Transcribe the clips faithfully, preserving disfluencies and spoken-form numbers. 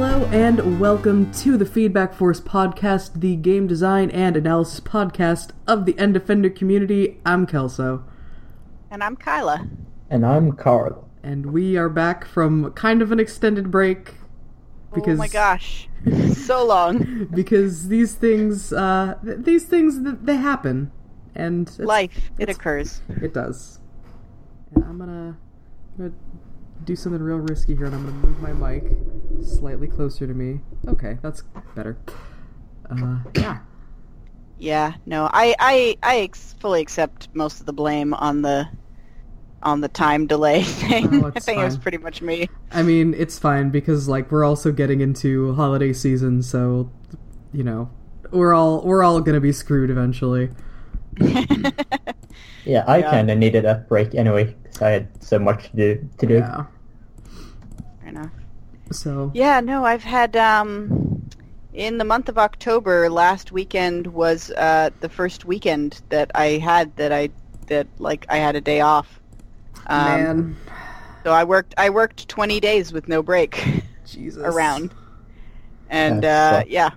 Hello and welcome to the Feedback Force podcast, the game design and analysis podcast of the End Defender community. I'm Kelso. And I'm Kyla. And I'm Carl. And we are back from kind of an extended break. Because, oh my gosh, so long. Because these things, uh, these things, they happen. And it's, Life, it it's, occurs. It does. And I'm gonna, I'm gonna do something real risky here, and I'm gonna move my mic slightly closer to me. Okay, that's better. Uh, yeah. Yeah, no, I, I, I ex- fully accept most of the blame on the on the time delay thing. Oh, I think fine. It was pretty much me. I mean, it's fine, because, like, we're also getting into holiday season, so, you know, we're all we're all gonna be screwed eventually. yeah, I yeah. kind of needed a break anyway, because I had so much to do. To do. Yeah. Fair enough. So. Yeah, no, I've had, um, in the month of October, last weekend was uh, the first weekend that I had that I, that, like, I had a day off. Um, Man. So I worked, I worked twenty days with no break. Jesus. Around. And, uh, yeah.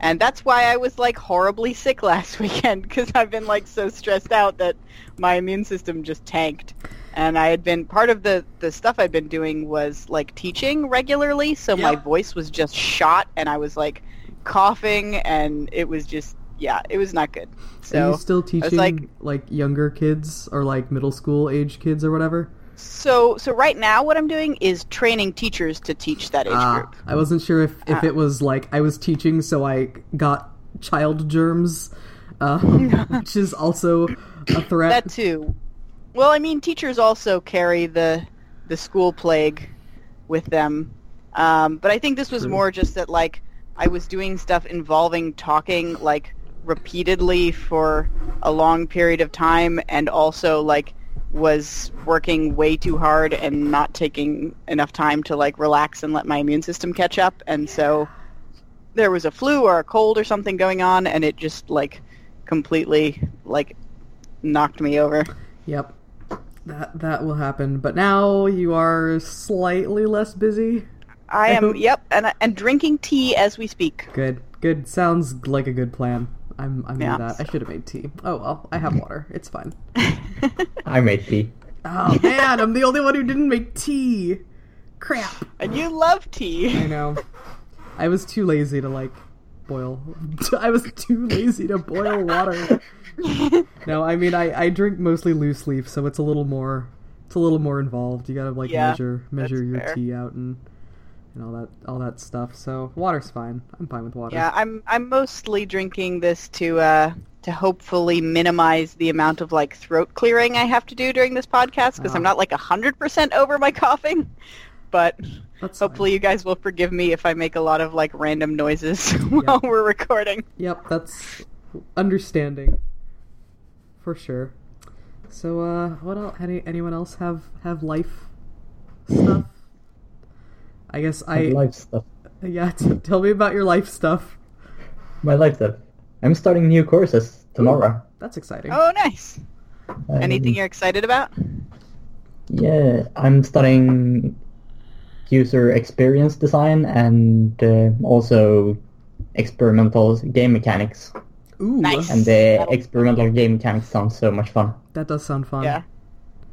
And that's why I was, like, horribly sick last weekend, because I've been, like, so stressed out that my immune system just tanked. And I had been, part of the, the stuff I'd been doing was, like, teaching regularly, so yeah. my voice was just shot, and I was, like, coughing, and it was just, yeah, it was not good. So, are you still teaching, I was, like, like, younger kids, or, like, middle school age kids or whatever? So so right now what I'm doing is training teachers to teach that age uh, group. I wasn't sure if, if uh. it was like I was teaching so I got child germs, uh, which is also a threat. That too. Well, I mean, teachers also carry the the school plague with them. Um, but I think this was True. more just that, like, I was doing stuff involving talking, like, repeatedly for a long period of time, and also, like, was working way too hard and not taking enough time to, like, relax and let my immune system catch up. And so there was a flu or a cold or something going on, and it just, like, completely, like, knocked me over. Yep. That that will happen. But now you are slightly less busy. I am, yep, and and drinking tea as we speak. Good. Good. Sounds like a good plan. I'm, I'm yeah, that. So. I should have made tea. Oh, well, I have water. It's fine. I made tea. Oh, man, I'm the only one who didn't make tea. Crap. And you love tea. I know. I was too lazy to, like, boil. I was too lazy to boil water. No, I mean, I, I drink mostly loose leaf, so it's a little more, it's a little more involved. You gotta, like, yeah, measure measure your fair. tea out and... and all that, all that stuff. So water's fine. I'm fine with water. Yeah, I'm, I'm mostly drinking this to, uh, to hopefully minimize the amount of, like, throat clearing I have to do during this podcast, because oh. I'm not, like, a hundred percent over my coughing. But That's hopefully fine. You guys will forgive me if I make a lot of, like, random noises yep. while we're recording. Yep, that's understanding for sure. So, uh, what else? Any anyone else have have life stuff? I guess I... life stuff. Yeah, t- tell me about your life stuff. My life stuff. I'm starting new courses tomorrow. Ooh, that's exciting. Oh, nice. Um, Anything you're excited about? Yeah, I'm studying user experience design and uh, also experimental game mechanics. Ooh, nice. And the That'll... experimental game mechanics sounds so much fun. That does sound fun. Yeah.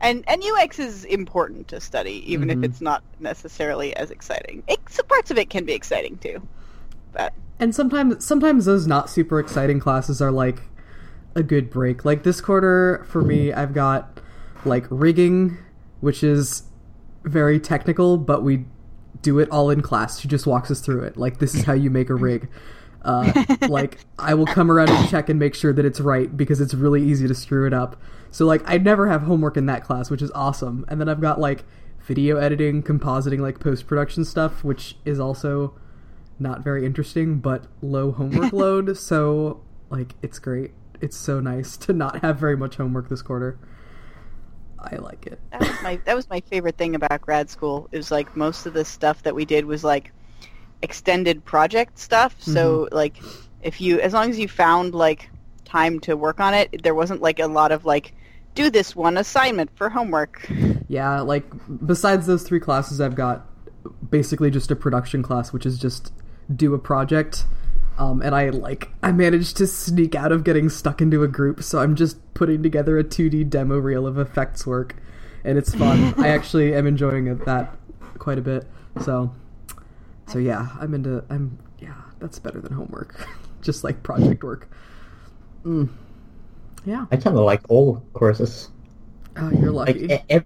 And and U X is important to study, even mm-hmm. if it's not necessarily as exciting. It, so parts of it can be exciting too, but and sometimes sometimes those not super exciting classes are, like, a good break. Like this quarter for me, I've got, like, rigging, which is very technical, but we do it all in class. She just walks us through it. Like, this is how you make a rig. Uh, like, I will come around and check and make sure that it's right, because it's really easy to screw it up. So, like, I never have homework in that class, which is awesome. And then I've got, like, video editing, compositing, like, post-production stuff, which is also not very interesting, but low homework load. So, like, it's great. It's so nice to not have very much homework this quarter. I like it. That was my, that was my favorite thing about grad school, is, like, most of the stuff that we did was, like, extended project stuff, so mm-hmm. like, if you, as long as you found, like, time to work on it, there wasn't, like, a lot of, like, do this one assignment for homework. Yeah, like, besides those three classes I've got basically just a production class, which is just do a project. Um, and I like I managed to sneak out of getting stuck into a group, so I'm just putting together a two D demo reel of effects work, and it's fun. I actually am enjoying it, that quite a bit. So, so yeah, I'm into I'm yeah, that's better than homework, just like project work. Mm. Yeah, I kind of like all courses. Oh, you're lucky. Like, ev-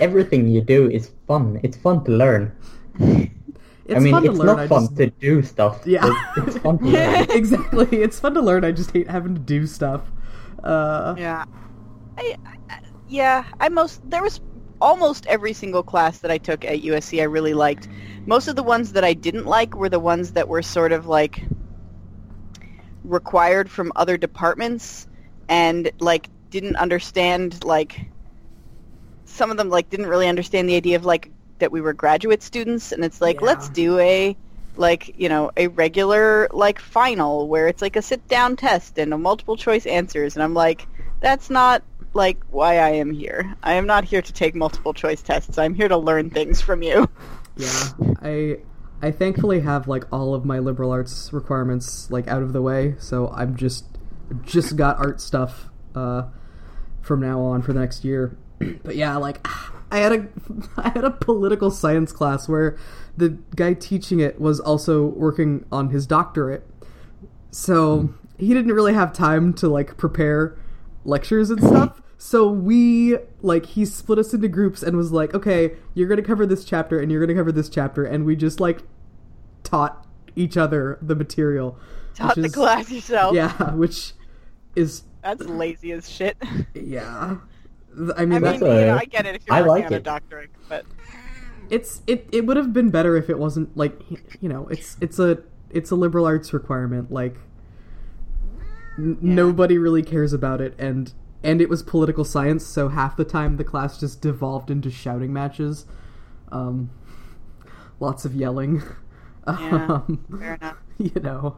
everything you do is fun. It's fun to learn. It's I mean, fun to it's learn. not I fun just... to do stuff. Yeah, it's fun to learn. Exactly, it's fun to learn. I just hate having to do stuff. Uh... Yeah, I, I yeah. I most there was almost every single class that I took at U S C I really liked. Most of the ones that I didn't like were the ones that were sort of like required from other departments and like didn't understand like some of them like didn't really understand the idea of like. That we were graduate students, and it's like, yeah. let's do a, like, you know, a regular, like, final, where it's like a sit-down test and a multiple-choice answers, and I'm like, that's not, like, why I am here. I am not here to take multiple-choice tests. I'm here to learn things from you. Yeah, I I thankfully have, like, all of my liberal arts requirements, like, out of the way, so I've just, just got art stuff uh, from now on for the next year. But yeah, like... I had a I had a political science class where the guy teaching it was also working on his doctorate, so he didn't really have time to like prepare lectures and stuff. So we like he split us into groups and was like, okay, you're gonna cover this chapter and you're gonna cover this chapter, and we just like taught each other the material. Taught the is, class yourself. Yeah, which is that's lazy as shit. Yeah. I mean, I, mean that's you a, know, I get it if you're I working like on it. a doctorate, but it's it, it would have been better if it wasn't like you know it's it's a it's a liberal arts requirement like n- yeah. nobody really cares about it and and it was political science, so half the time the class just devolved into shouting matches, um, lots of yelling. Yeah, um, fair enough. You know,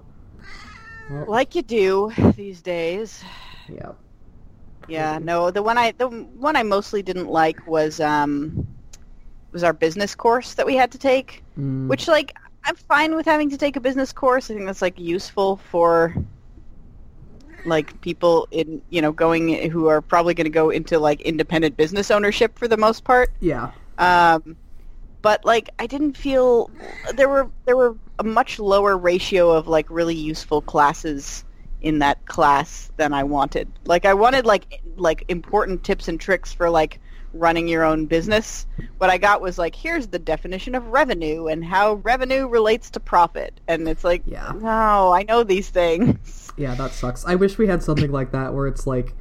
well, like you do these days. Yeah. Yeah, no. The one I the one I mostly didn't like was um was our business course that we had to take, mm. which like I'm fine with having to take a business course. I think that's like useful for like people in you know going who are probably going to go into like independent business ownership for the most part. Yeah. Um, but like I didn't feel there were there were a much lower ratio of like really useful classes in that class than I wanted. Like I wanted like like important tips and tricks for like running your own business. What I got was like, here's the definition of revenue and how revenue relates to profit. And it's like, yeah. no, I know these things. Yeah, that sucks. I wish we had something like that where it's like,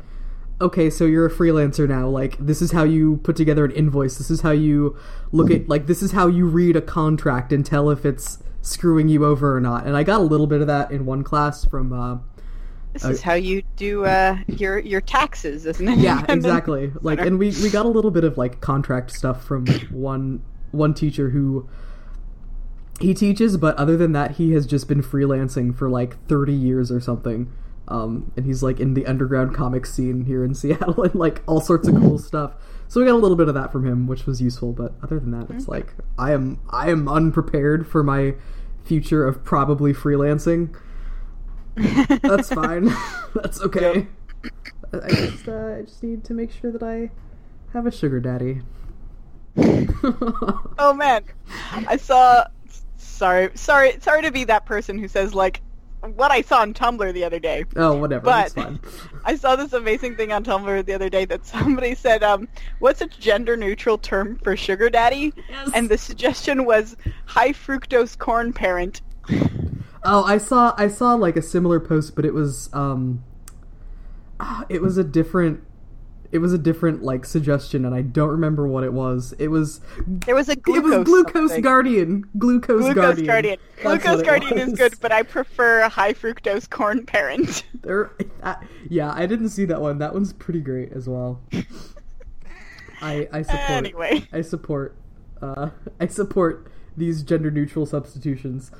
okay, so you're a freelancer now. Like this is how you put together an invoice. This is how you look at like this is how you read a contract and tell if it's screwing you over or not. And I got a little bit of that in one class from uh This is how you do uh, your your taxes, isn't it? Yeah, exactly. Like, and we, we got a little bit of like contract stuff from one one teacher who he teaches, but other than that, he has just been freelancing for like thirty years or something. Um, and he's like in the underground comic scene here in Seattle and like all sorts of cool stuff. So we got a little bit of that from him, which was useful. But other than that, it's like I am I am unprepared for my future of probably freelancing. That's fine. That's okay. Yep. I just uh, I just need to make sure that I have a sugar daddy. Oh man, I saw. Sorry, sorry, sorry to be that person who says like what I saw on Tumblr the other day. Oh, whatever. But that's fine. I saw this amazing thing on Tumblr the other day that somebody said, um, "What's a gender-neutral term for sugar daddy?" Yes. And the suggestion was high fructose corn parent. Oh, I saw I saw like a similar post, but it was um, it was a different, it was a different like suggestion, and I don't remember what it was. It was there was a glucose it was glucose something. guardian, glucose, glucose guardian, guardian. glucose guardian is good, but I prefer high fructose corn parent. There, I, yeah, I didn't see that one. That one's pretty great as well. I I support anyway. I support uh, I support these gender neutral substitutions.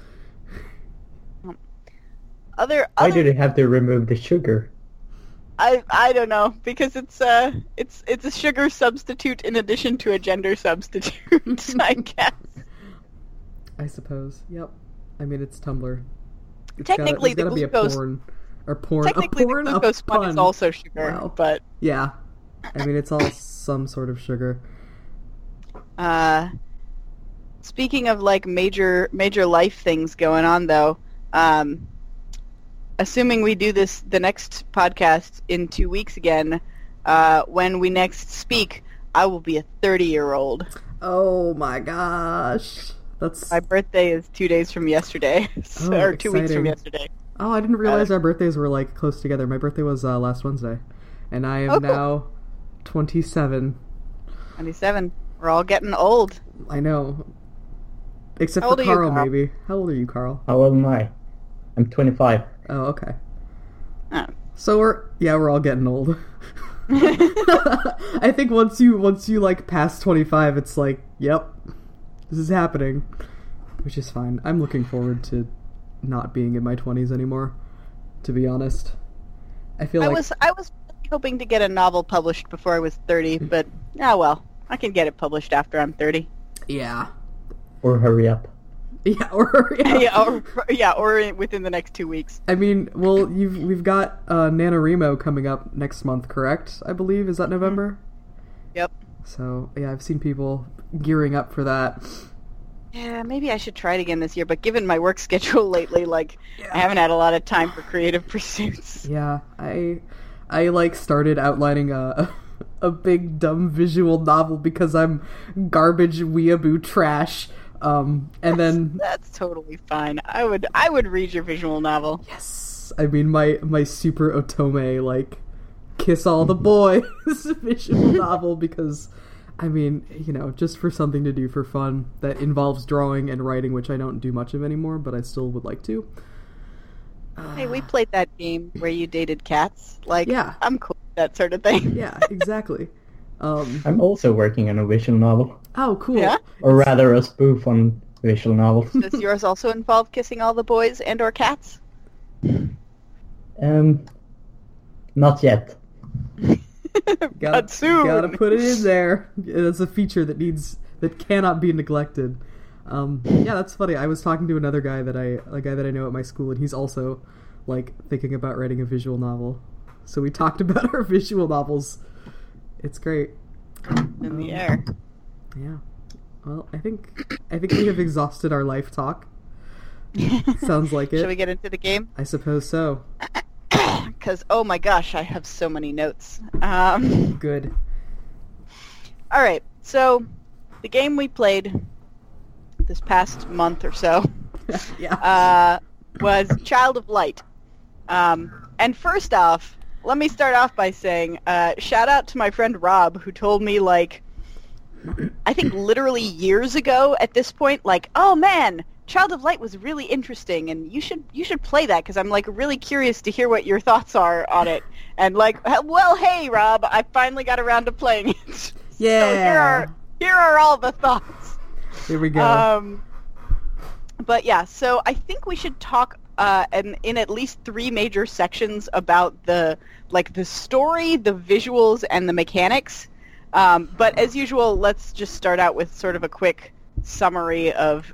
Other, other, Why did it have to remove the sugar? I I don't know because it's a it's it's a sugar substitute in addition to a gender substitute. I guess. I suppose. Yep. I mean, it's Tumblr. It's technically, gotta, the glucose. Be a porn, or porn. Technically, a porn, the glucose one is also sugar, wow. But yeah. I mean, it's all some sort of sugar. Uh, speaking of like major major life things going on, though, um, assuming we do this the next podcast in two weeks again, uh, when we next speak, I will be a thirty-year-old. Oh my gosh! That's my birthday is two days from yesterday, so, oh, or two exciting. weeks from yesterday. Oh, I didn't realize uh, our birthdays were like close together. My birthday was uh, last Wednesday, and I am oh, cool. now twenty-seven. Twenty-seven. We're all getting old. I know. Except for Carl, maybe. How old are you, Carl? How old am I? I'm twenty-five. Oh, okay. Oh. So we're yeah, we're all getting old. I think once you once you like pass twenty-five, it's like, yep, this is happening, which is fine. I'm looking forward to not being in my twenties anymore. To be honest, I feel I like I was I was hoping to get a novel published before I was thirty, but oh well. I can get it published after I'm thirty. Yeah. Or hurry up. Yeah, or hurry up. yeah, or, yeah, or within the next two weeks. I mean, well, you've, we've got uh, NaNoWriMo coming up next month, correct? I believe. Is that November? Yep. So, yeah, I've seen people gearing up for that. Yeah, maybe I should try it again this year, but given my work schedule lately, like, yeah. I haven't had a lot of time for creative pursuits. Yeah, I, I like, started outlining a... a big dumb visual novel because I'm garbage weeaboo trash. Um, and that's, then that's totally fine. I would I would read your visual novel. Yes, I mean my my super otome like kiss all the boys visual novel because I mean you know just for something to do for fun that involves drawing and writing, which I don't do much of anymore, but I still would like to. Hey, we played that game where you dated cats. Like, yeah. I'm cool with that sort of thing. Yeah, exactly. Um, I'm also working on a visual novel. Oh, cool. Yeah? Or rather a spoof on visual novels. Does yours also involve kissing all the boys and or cats? Um, not yet. Got Not soon. Gotta put it in there. It's a feature that needs, that cannot be neglected. Um, yeah, that's funny. I was talking to another guy that I, a guy that I know at my school, and he's also, like, thinking about writing a visual novel. So we talked about our visual novels. It's great. In um, the air. Yeah. Well, I think, I think we have exhausted our life talk. Sounds like it. Should we get into the game? I suppose so. Because, oh my gosh, I have so many notes. Um, Good. All right. So, the game we played this past month or so, yeah. uh, was Child of Light. Um, and first off, let me start off by saying, uh, shout out to my friend Rob, who told me, like, I think literally years ago at this point, like, oh man, Child of Light was really interesting, and you should you should play that, because I'm, like, really curious to hear what your thoughts are on it. And, like, well, hey, Rob, I finally got around to playing it. Yeah. So here are, here are all the thoughts. Here we go. Um, but yeah, so I think we should talk uh, in, in at least three major sections about the like the story, the visuals, and the mechanics. Um, but as usual, let's just start out with sort of a quick summary of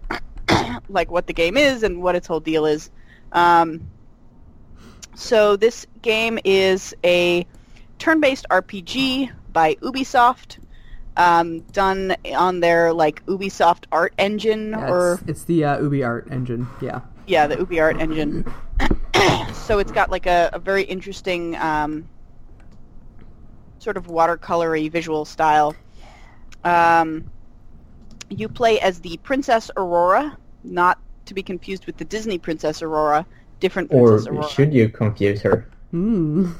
like what the game is and what its whole deal is. Um, so this game is a turn-based R P G by Ubisoft. Um, done on their like Ubisoft art engine, yeah, or it's, it's the uh, UbiArt engine, yeah. Yeah, the UbiArt engine. So it's got like a, a very interesting um, sort of watercolory visual style. Um, you play as the Princess Aurora, not to be confused with the Disney Princess Aurora. Different Princess or Aurora. Or should you confuse her? Mm.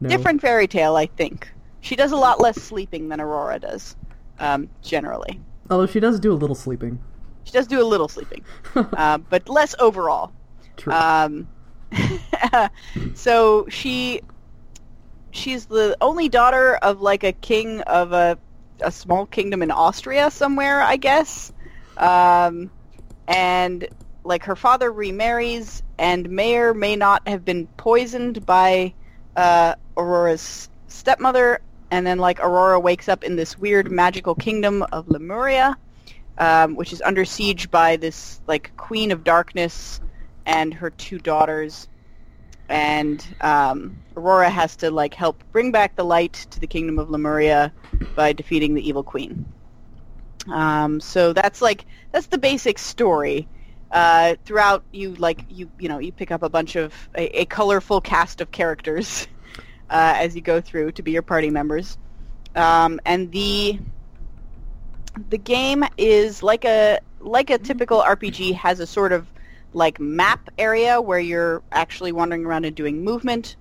No. Different fairy tale, I think. She does a lot less sleeping than Aurora does, um, generally. Although she does do a little sleeping. She does do a little sleeping, uh, but less overall. True. Um, so she she's the only daughter of like a king of a a small kingdom in Austria somewhere, I guess. Um, and like her father remarries, and may or may not have been poisoned by uh, Aurora's stepmother. And then, like, Aurora wakes up in this weird magical kingdom of Lemuria, um, which is under siege by this like Queen of Darkness and her two daughters. And um, Aurora has to like help bring back the light to the kingdom of Lemuria by defeating the evil queen. Um, so that's like that's the basic story. Uh, throughout, you like you you know you pick up a bunch of a, a colorful cast of characters uh, as you go through to be your party members. Um, and the the game is like a like a typical R P G, has a sort of like map area where you're actually wandering around and doing movement,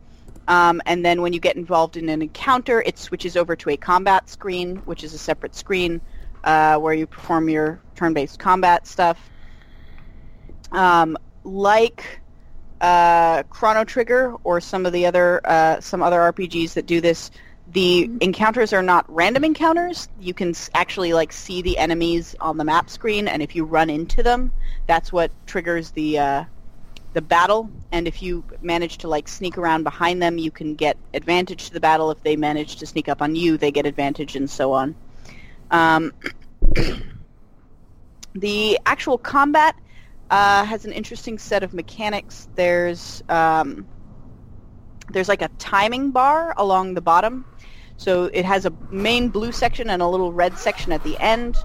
um, and then when you get involved in an encounter, it switches over to a combat screen, which is a separate screen uh, where you perform your turn-based combat stuff. Um, like uh, Chrono Trigger or some of the other uh, some other R P Gs that do this, the encounters are not random encounters. You can actually like see the enemies on the map screen, and if you run into them, that's what triggers the uh, the battle. And if you manage to like sneak around behind them, you can get advantage to the battle. If they manage to sneak up on you, they get advantage, and so on. Um, the actual combat uh, has an interesting set of mechanics. There's um, there's like a timing bar along the bottom. So it has a main blue section and a little red section at the end,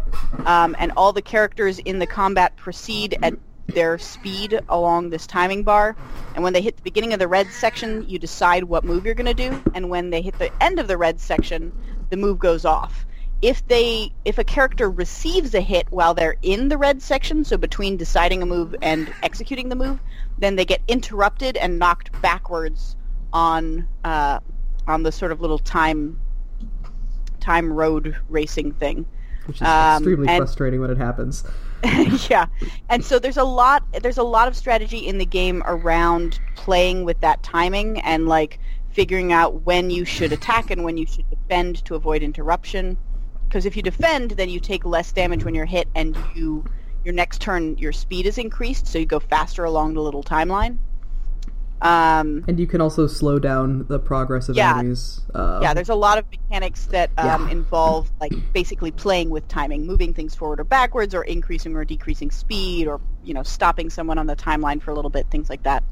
um, and all the characters in the combat proceed at their speed along this timing bar. And when they hit the beginning of the red section, you decide what move you're going to do, and when they hit the end of the red section, the move goes off. If they, if a character receives a hit while they're in the red section, so between deciding a move and executing the move, then they get interrupted and knocked backwards on uh, on the sort of little time time road racing thing. Which is um, extremely and, frustrating when it happens. Yeah. And so there's a lot there's a lot of strategy in the game around playing with that timing and like figuring out when you should attack and when you should defend to avoid interruption. Because if you defend, then you take less damage when you're hit, and you your next turn your speed is increased, so you go faster along the little timeline. Um, and you can also slow down the progress of yeah, enemies. Um, yeah, there's a lot of mechanics that um, yeah. involve like basically playing with timing, moving things forward or backwards, or increasing or decreasing speed, or you know stopping someone on the timeline for a little bit, things like that.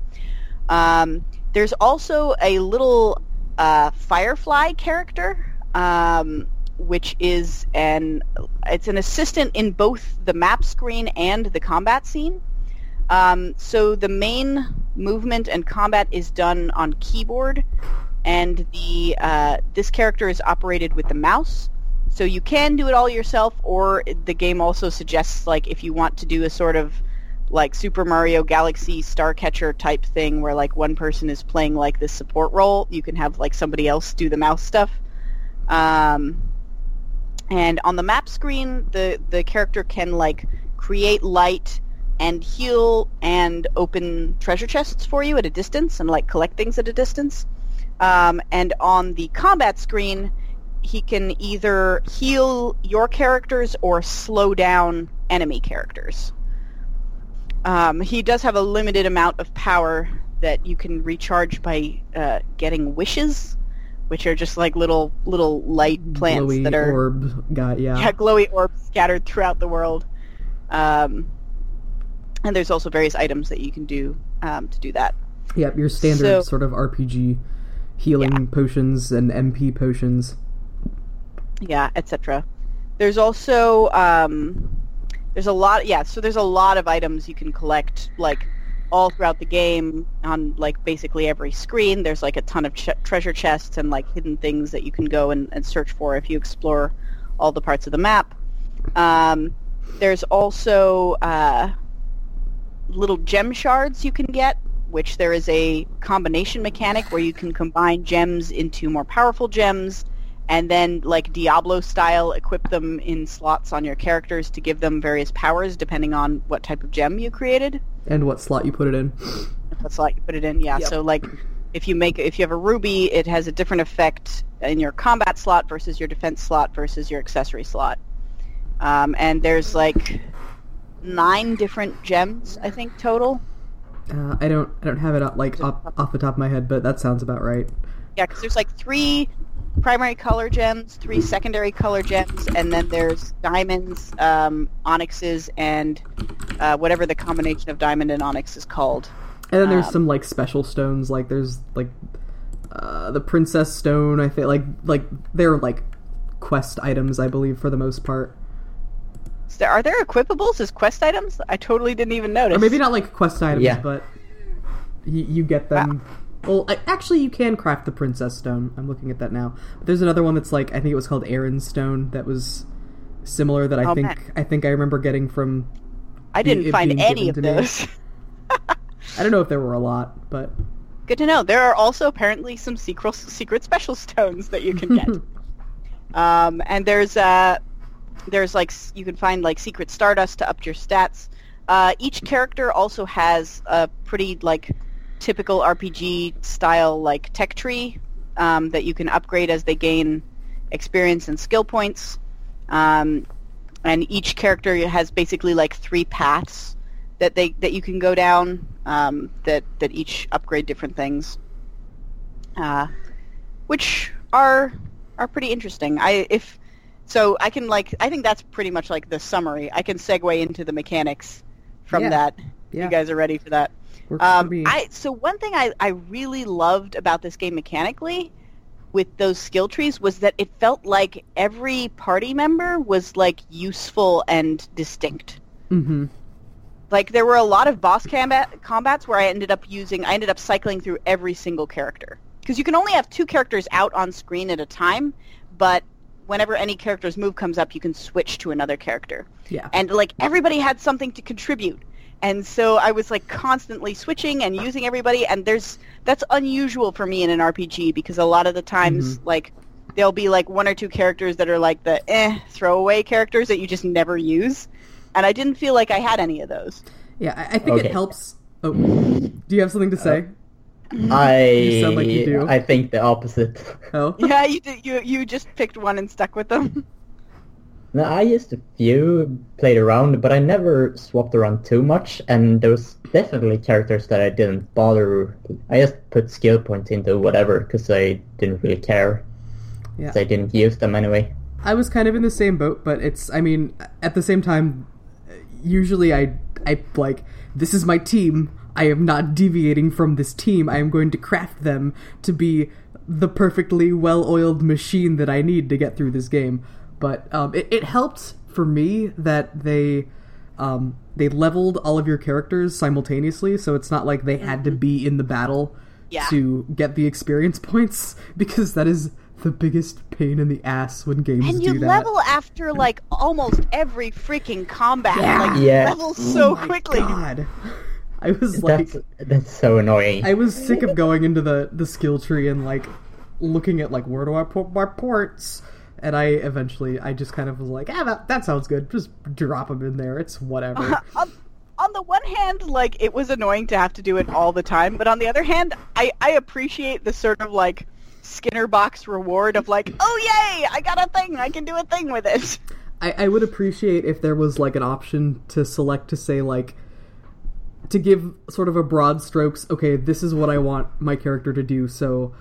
Um, there's also a little uh, Firefly character, um, which is an it's an assistant in both the map screen and the combat scene. Um, so the main movement and combat is done on keyboard, and the uh, this character is operated with the mouse. So you can do it all yourself, or the game also suggests like if you want to do a sort of like Super Mario Galaxy Starcatcher type thing where like one person is playing like this support role, you can have like somebody else do the mouse stuff. Um, and on the map screen, the, the character can like create light and heal and open treasure chests for you at a distance and like collect things at a distance. Um, and on the combat screen, he can either heal your characters or slow down enemy characters. Um, he does have a limited amount of power that you can recharge by uh, getting wishes, which are just like little little light plants glowy that are orb guy, yeah. yeah, glowy orbs scattered throughout the world. Um, And there's also various items that you can do um, to do that. Yeah, your standard so, sort of R P G healing yeah. potions and M P potions. Yeah, et cetera. There's also um, there's a lot. Yeah, so there's a lot of items you can collect, like all throughout the game on like basically every screen. There's like a ton of ch- treasure chests and like hidden things that you can go and, and search for if you explore all the parts of the map. Um, there's also uh, little gem shards you can get, which there is a combination mechanic where you can combine gems into more powerful gems and then like Diablo style equip them in slots on your characters to give them various powers depending on what type of gem you created and what slot you put it in. What slot you put it in yeah yep. So like if you make if you have a ruby, it has a different effect in your combat slot versus your defense slot versus your accessory slot. Um, and there's like nine different gems, I think, total. Uh, I don't, I don't have it like off, off the top of my head, but that sounds about right. Yeah, because there's like three primary color gems, three secondary color gems, and then there's diamonds, um, onyxes, and uh, whatever the combination of diamond and onyx is called. And then there's um, some like special stones, like there's like uh, the princess stone. I think like like they're like quest items, I believe, for the most part. So are there equipables as quest items? I totally didn't even notice. Or maybe not like quest items, yeah. but you, you get them. Wow. Well, I, actually, you can craft the princess stone. I'm looking at that now. But there's another one that's like I think it was called Aaron's stone that was similar. That I oh, think man. I think I remember getting from. I didn't be, find any of those. I don't know if there were a lot, but good to know. There are also apparently some secret secret special stones that you can get. um, and there's uh, there's like you can find like secret stardust to up your stats. Uh, each character also has a pretty like. typical R P G style like tech tree um, that you can upgrade as they gain experience and skill points, um, and each character has basically like three paths that they that you can go down um, that that each upgrade different things, uh, which are are pretty interesting. I if so I can like I think that's pretty much like the summary. I can segue into the mechanics from yeah. that. Yeah. You guys are ready for that? Um, I, so one thing I, I really loved about this game mechanically with those skill trees was that it felt like every party member was like useful and distinct. Mm-hmm. Like there were a lot of boss combat combats where I ended up using, I ended up cycling through every single character. Because you can only have two characters out on screen at a time, but whenever any character's move comes up, you can switch to another character. Yeah. And like everybody had something to contribute. And so I was like constantly switching and using everybody, and there's that's unusual for me in an R P G because a lot of the times mm-hmm. like there'll be like one or two characters that are like the eh throwaway characters that you just never use, and I didn't feel like I had any of those. Yeah, I, I think okay. it helps. Oh, do you have something to say? Uh, I you sound like you do. I think the opposite. Oh, yeah, you did, you you just picked one and stuck with them. No, I used a few, played around, but I never swapped around too much, and there was definitely characters that I didn't bother. I just put skill points into whatever, because I didn't really care, because yeah. I didn't use them anyway. I was kind of in the same boat, but it's, I mean, at the same time, usually I, I like, this is my team, I am not deviating from this team, I am going to craft them to be the perfectly well-oiled machine that I need to get through this game. But um, it, it helped for me that they um, they leveled all of your characters simultaneously, so it's not like they had to be in the battle yeah. to get the experience points, because that is the biggest pain in the ass when games and do that. And you level after, like, almost every freaking combat. Yeah. Like, yeah. you level so oh quickly. God. I was like... That's, that's so annoying. I was sick of going into the, the skill tree and, like, looking at, like, where do I put my ports... And I eventually, I just kind of was like, ah, that, that sounds good. Just drop them in there. It's whatever. Uh, on, on the one hand, like, it was annoying to have to do it all the time. But on the other hand, I, I appreciate the sort of, like, Skinner box reward of, like, oh, yay, I got a thing. I can do a thing with it. I, I would appreciate if there was, like, an option to select to say, like, to give sort of a broad strokes, okay, this is what I want my character to do, so...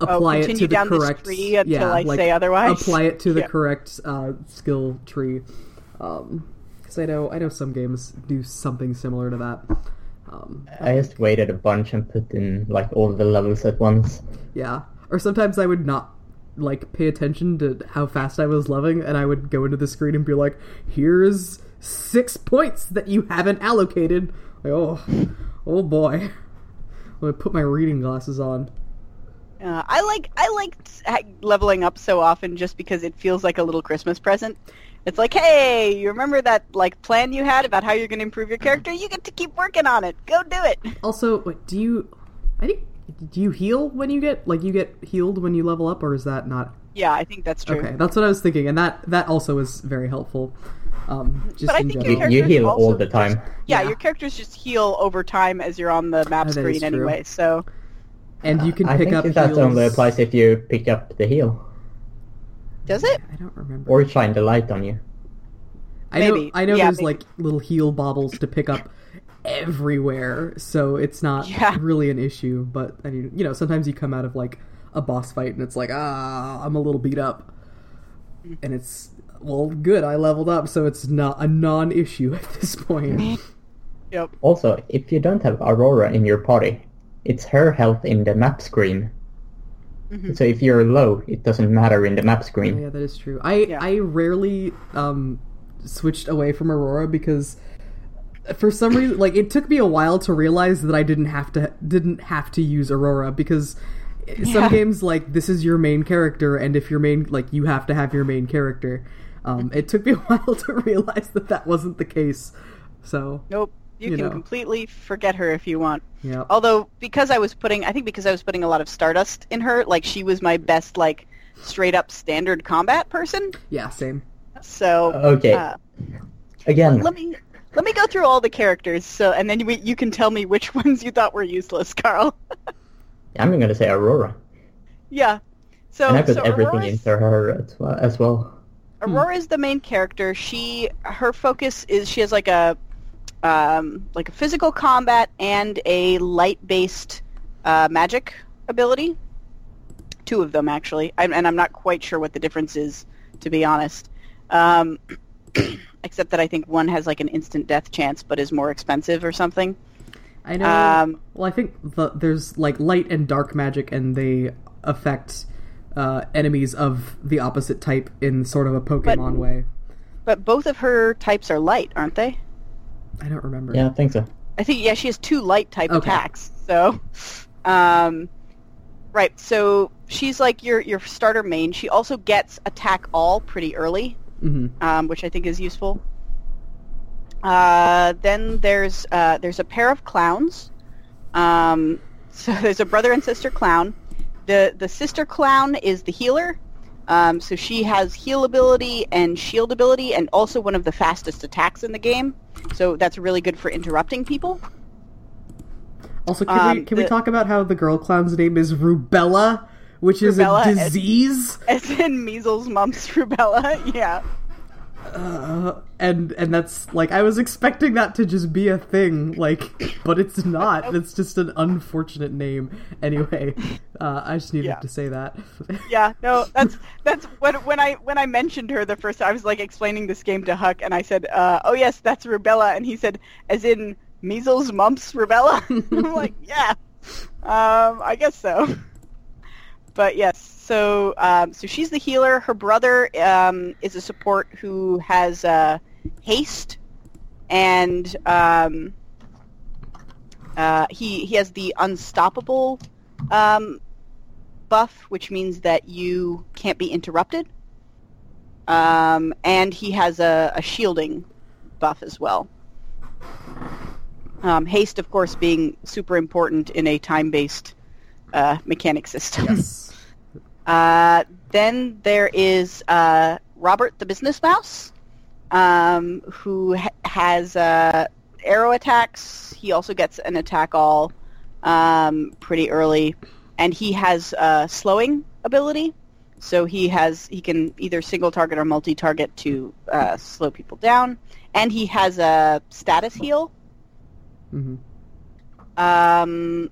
Apply oh, it to the down correct tree until yeah, I like, say otherwise. Apply it to the yeah. correct uh, skill tree, because um, I know I know some games do something similar to that. Um, I, I just waited a bunch and put in like all the levels at once. Yeah, or sometimes I would not like pay attention to how fast I was leveling, and I would go into the screen and be like, "Here's six points that you haven't allocated." Like, oh, oh boy, let me put my reading glasses on. Uh, I like I like leveling up so often just because it feels like a little Christmas present. It's like, hey, you remember that like plan you had about how you're going to improve your character? You get to keep working on it. Go do it. Also, what, do you? I think do you heal when you get like you get healed when you level up, or is that not? Yeah, I think that's true. Okay, that's what I was thinking, and that, that also is very helpful. Um, just but I think your you heal all the time. Just, yeah, yeah, your characters just heal over time as you're on the map that screen anyway. So. And you can uh, pick up I think up that only applies if you pick up the heal. Does it? I don't remember. Or shine the light on you. I maybe. know, I know yeah, there's maybe. like little heal baubles to pick up everywhere, so it's not yeah. really an issue. But, I mean, you know, sometimes you come out of like a boss fight and it's like, ah, I'm a little beat up. And it's, well, good, I leveled up, so it's not a non-issue at this point. Yep. Also, if you don't have Aurora in your party, it's her health in the map screen. Mm-hmm. So if you're low, it doesn't matter in the map screen. Oh, yeah, that is true. I, yeah. I rarely um, switched away from Aurora because... for some reason, like, it took me a while to realize that I didn't have to didn't have to use Aurora, because yeah. some games, like, this is your main character, and if your main, like, you have to have your main character. Um, it took me a while to realize that that wasn't the case. So nope, you, you can know. completely forget her if you want. Yeah. Although because I was putting, I think because I was putting a lot of Stardust in her, like, she was my best, like, straight up standard combat person. Yeah, same. So okay, uh, again, let me. Let me go through all the characters, so and then we, you can tell me which ones you thought were useless, Carl. I'm going to say Aurora. Yeah. So, and I put so everything Aurora's, into her as well. Aurora is hmm. the main character. She her focus is she has like a um, like a physical combat and a light-based uh, magic ability. Two of them actually, I, and I'm not quite sure what the difference is, to be honest. Um, except that I think one has like an instant death chance but is more expensive or something. I know. Um, well, I think the, there's like light and dark magic, and they affect uh, enemies of the opposite type in sort of a Pokemon but, way. But both of her types are light, aren't they? I don't remember. Yeah, I think so. I think, yeah, she has two light type okay. attacks. So, um, right, so she's like your, your starter main. She also gets attack all pretty early. Mm-hmm. Um, which I think is useful. Uh, then there's uh, there's a pair of clowns. Um, so there's a brother and sister clown. The the sister clown is the healer. Um, so she has heal ability and shield ability, and also one of the fastest attacks in the game. So that's really good for interrupting people. Also, can um, we can the, we talk about how the girl clown's name is Rubella? Which is rubella, a disease? As, as in measles, mumps, rubella, yeah. Uh, and and that's, like, I was expecting that to just be a thing, like, but it's not. It's just an unfortunate name. Anyway, uh, I just needed yeah. to say that. Yeah, no, that's that's when, when I when I mentioned her the first time, I was, like, explaining this game to Huck, and I said, uh, oh, yes, that's rubella, and he said, as in measles, mumps, rubella? I'm like, yeah, um, I guess so. But yes, so um, so she's the healer. Her brother um, is a support who has uh, haste, and um, uh, he he has the unstoppable um, buff, which means that you can't be interrupted. Um, and he has a, a shielding buff as well. Um, haste, of course, being super important in a time-based Uh, mechanic system. Yes. Uh, then there is uh, Robert the Business Mouse, um, who ha- has uh, arrow attacks. He also gets an attack all um, pretty early, and he has uh, slowing ability. So he has he can either single target or multi target to uh, slow people down, and he has a status heal. Mm-hmm. Um.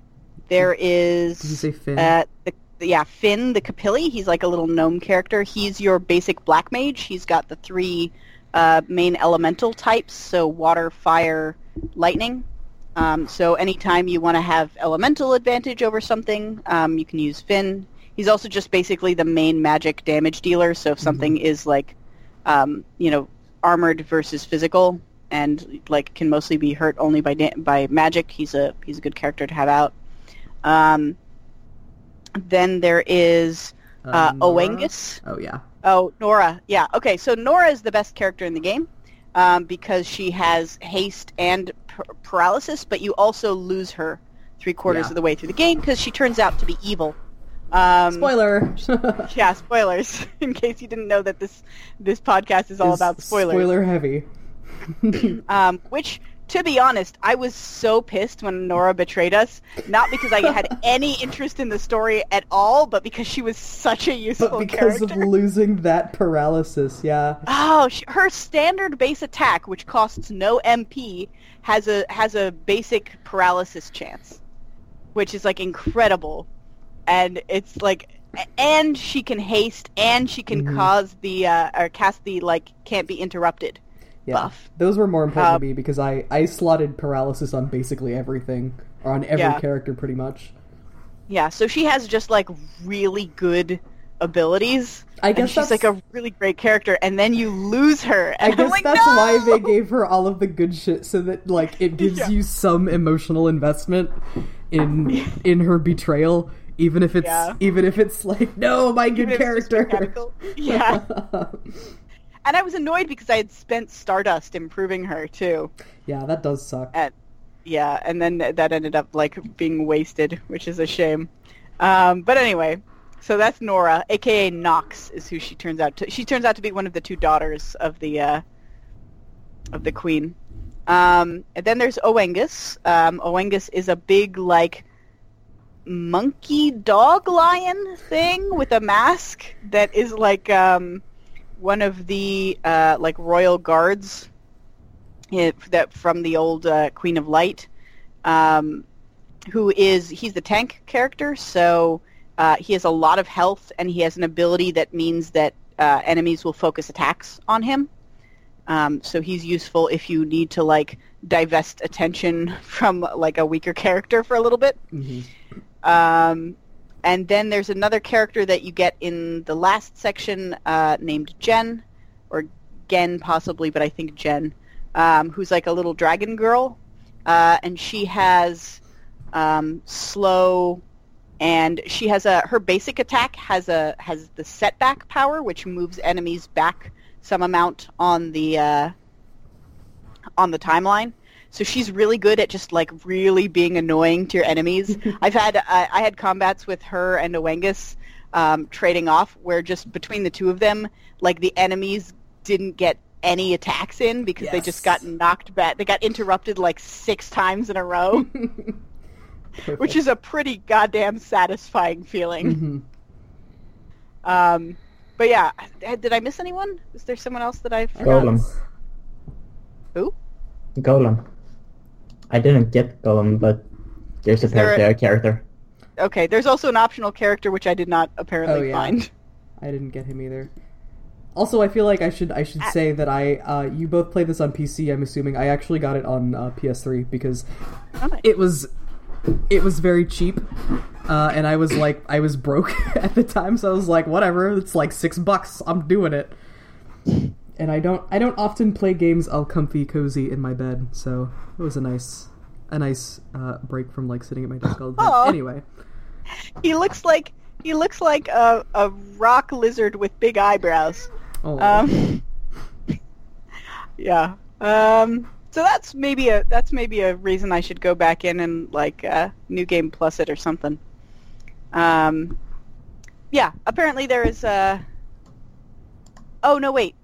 There is, Did you say Finn? Uh, the, yeah, Finn the Capilli. He's like a little gnome character. He's your basic black mage. He's got the three uh, main elemental types, so water, fire, lightning. Um, so anytime you want to have elemental advantage over something, um, you can use Finn. He's also just basically the main magic damage dealer, so if something mm-hmm. is like, um, you know, armored versus physical and like can mostly be hurt only by da- by magic, he's a he's a good character to have out. Um, then there is uh, uh, Owengus. Oh, yeah. Oh, Nora. Yeah, okay, so Nora is the best character in the game um, because she has haste and p- paralysis, but you also lose her three-quarters yeah. of the way through the game because she turns out to be evil. Um, Spoiler. yeah, spoilers, in case you didn't know that this, this podcast is all it's about spoilers. Spoiler heavy. um, which... To be honest, I was so pissed when Nora betrayed us, not because I had any interest in the story at all, but because she was such a useful character. But because character. of losing that paralysis, yeah. Oh, she, her standard base attack, which costs no M P, has a has a basic paralysis chance, which is like incredible. and it's like, and she can haste, and she can mm-hmm. cause the uh, or cast the like can't be interrupted yeah. buff. Those were more important um, to me because I I slotted paralysis on basically everything, or on every yeah. character pretty much. Yeah, so she has just like really good abilities. I guess she's that's... like a really great character, and then you lose her. And I guess like, that's no! why they gave her all of the good shit, so that like it gives yeah. you some emotional investment in in her betrayal, even if it's yeah. even if it's like no, my even good character. Yeah. And I was annoyed because I had spent Stardust improving her too. Yeah, that does suck. And, yeah, and then that ended up like being wasted, which is a shame. Um, but anyway. So that's Nora, a k a. Nox, is who she turns out to. She turns out to be one of the two daughters of the uh, of the queen. Um, and then there's Owengus. Um, Owengus is a big, like, monkey dog lion thing with a mask that is, like, um, one of the, uh, like, royal guards that from the old uh, Queen of Light, um, who is, he's the tank character, so... Uh, he has a lot of health, and he has an ability that means that uh, enemies will focus attacks on him. Um, so he's useful if you need to, like, divest attention from, like, a weaker character for a little bit. Mm-hmm. Um, and then there's another character that you get in the last section uh, named Jen, or Gen possibly, but I think Jen, um, who's like a little dragon girl. Uh, and she has um, slow... And she has a her basic attack has a has the setback power, which moves enemies back some amount on the uh, on the timeline. So she's really good at just like really being annoying to your enemies. I've had I, I had combats with her and Owengus um, trading off, where just between the two of them, like the enemies didn't get any attacks in because yes. they just got knocked back. They got interrupted like six times in a row. Perfect. Which is a pretty goddamn satisfying feeling. Mm-hmm. Um, but yeah, did I miss anyone? Is there someone else that I forgot? Golem. Who? Golem. I didn't get Golem, but there's is apparently there a... a character. Okay, there's also an optional character which I did not apparently oh, yeah. find. I didn't get him either. Also, I feel like I should I should say that I uh, you both played this on P C. I'm assuming I actually got it on uh, P S three because oh, nice. it was. It was very cheap, uh, and I was like, I was broke at the time, so I was like, whatever, it's like six bucks, I'm doing it. And I don't, I don't often play games all comfy, cozy in my bed, so it was a nice, a nice uh, break from like sitting at my desk all day. Anyway, he looks like he looks like a, a rock lizard with big eyebrows. Oh, um, yeah. Um. So that's maybe a that's maybe a reason I should go back in and like uh, New Game Plus it or something. Um, yeah, apparently there is a. Oh no, wait.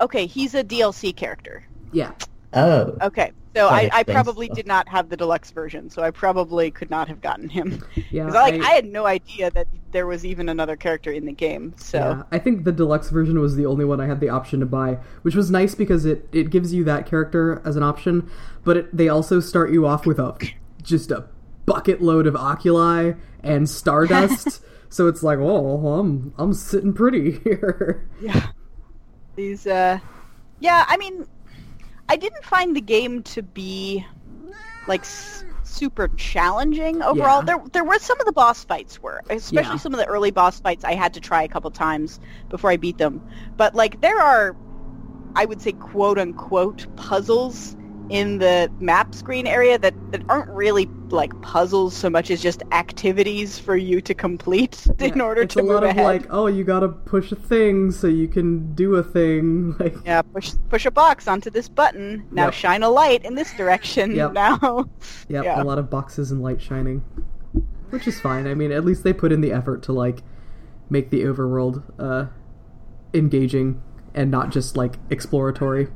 Okay, he's a D L C character. Yeah. Oh. Okay, so I, I probably did not have the deluxe version, so I probably could not have gotten him. Yeah. Because like I... I had no idea that there was even another character in the game. So yeah, I think the deluxe version was the only one I had the option to buy, which was nice because it, it gives you that character as an option, but it, they also start you off with a just a bucket load of oculi and Stardust. So it's like, oh, I'm I'm sitting pretty here. Yeah. These uh, yeah, I mean. I didn't find the game to be, like, s- super challenging overall. Yeah. There there were some of the boss fights were, especially yeah. some of the early boss fights I had to try a couple times before I beat them. But, like, there are, I would say, quote-unquote puzzles in the map screen area that, that aren't really, like, puzzles so much as just activities for you to complete yeah, in order to move ahead. It's a lot of, like, oh, you gotta push a thing so you can do a thing. Like... Yeah, push push a box onto this button. Now yep. shine a light in this direction. Yep. Now. Yep, yeah, a lot of boxes and light shining. Which is fine. I mean, at least they put in the effort to, like, make the overworld uh, engaging and not just, like, exploratory.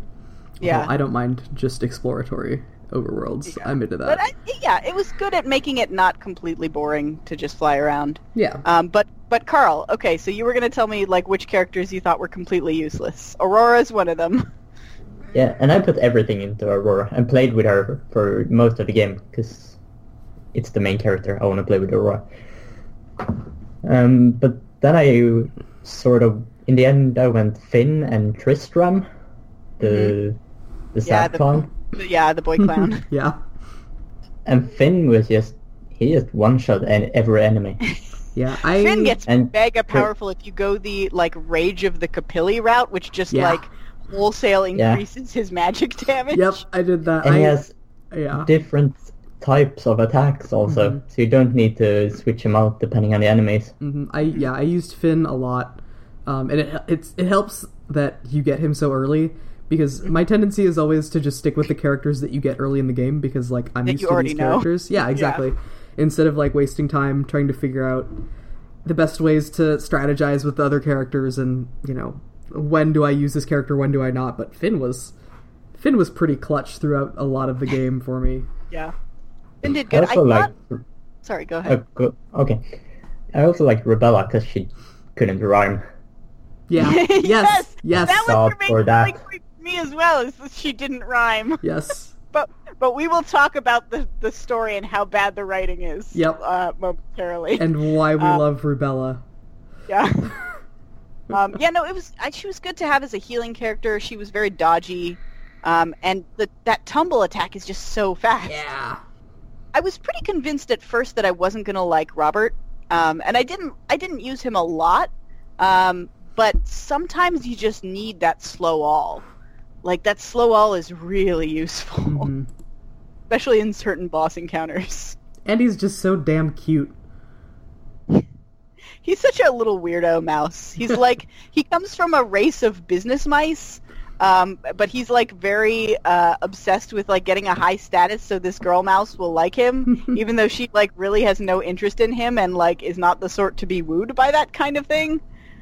Yeah, well, I don't mind just exploratory overworlds. Yeah. I'm into that. But I, yeah, it was good at making it not completely boring to just fly around. Yeah. Um. But but Carl, okay, so you were gonna tell me like which characters you thought were completely useless. Aurora's one of them. Yeah, and I put everything into Aurora and played with her for most of the game because it's the main character. I want to play with Aurora. Um, but then I sort of, in the end, I went Finn and Tristram, the the sad yeah, the, clown. Yeah, the boy clown. Yeah. And Finn was just, he just one-shot and every enemy. Yeah, I, Finn gets and, mega powerful if you go the, like, Rage of the Capilli route, which just, yeah. like, wholesale increases yeah. his magic damage. Yep, I did that. And I, he has yeah. different types of attacks also, mm-hmm. so you don't need to switch them out depending on the enemies. Mm-hmm. I Yeah, I used Finn a lot, um, and it it's, it helps that you get him so early, because my tendency is always to just stick with the characters that you get early in the game, because, like, I'm used to these know. characters. Yeah, exactly. Yeah. Instead of, like, wasting time trying to figure out the best ways to strategize with the other characters and, you know, when do I use this character, when do I not. But Finn was Finn was pretty clutch throughout a lot of the game for me. Yeah. Finn did good. I, also I like, thought... Sorry, go ahead. Uh, okay. I also liked Rubella because she couldn't rhyme. Yeah. yes, yes. Yes. That was for that. Like, me as well, is that she didn't rhyme. Yes. But but we will talk about the, the story and how bad the writing is yep. uh, momentarily. And why we um, love Rubella. Yeah. um, yeah, no, it was. I, she was good to have as a healing character. She was very dodgy. Um, and the, that tumble attack is just so fast. Yeah. I was pretty convinced at first that I wasn't going to like Robert. Um, and I didn't I didn't use him a lot. Um, but sometimes you just need that slow all. Like, that slow all is really useful. Mm-hmm. Especially in certain boss encounters. And he's just so damn cute. He's such a little weirdo mouse. He's like, he comes from a race of business mice, um, but he's, like, very uh, obsessed with, like, getting a high status so this girl mouse will like him, even though she, like, really has no interest in him and, like, is not the sort to be wooed by that kind of thing,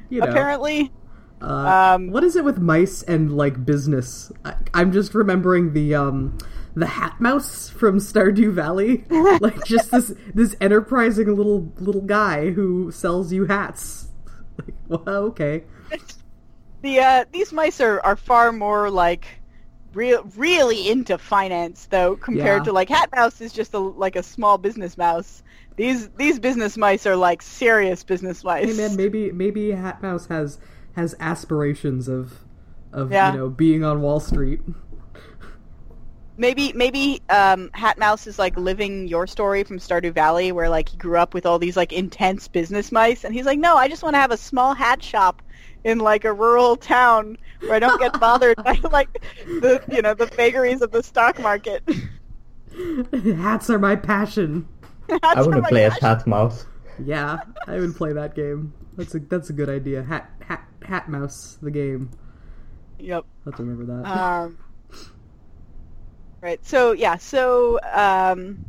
you know. Apparently. Uh, um, what is it with mice and, like, business? I, I'm just remembering the um, the hat mouse from Stardew Valley, like just this this enterprising little little guy who sells you hats. Like, well, okay. The uh, these mice are, are far more like real really into finance though, compared yeah. to like hat mouse is just a, like a small business mouse. These these business mice are like serious business mice. Hey man, maybe maybe hat mouse has. has aspirations of, of yeah. you know, being on Wall Street. Maybe maybe um, Hatmouse is, like, living your story from Stardew Valley, where, like, he grew up with all these, like, intense business mice, and he's like, no, I just want to have a small hat shop in, like, a rural town where I don't get bothered by, like, the, you know, the vagaries of the stock market. Hats are my passion. Hats I want to play as Hatmouse. Yeah, I would play that game. That's a that's a good idea. Hat hat hat mouse the game. Yep. I'll have to remember that. Um, right. So yeah. So um,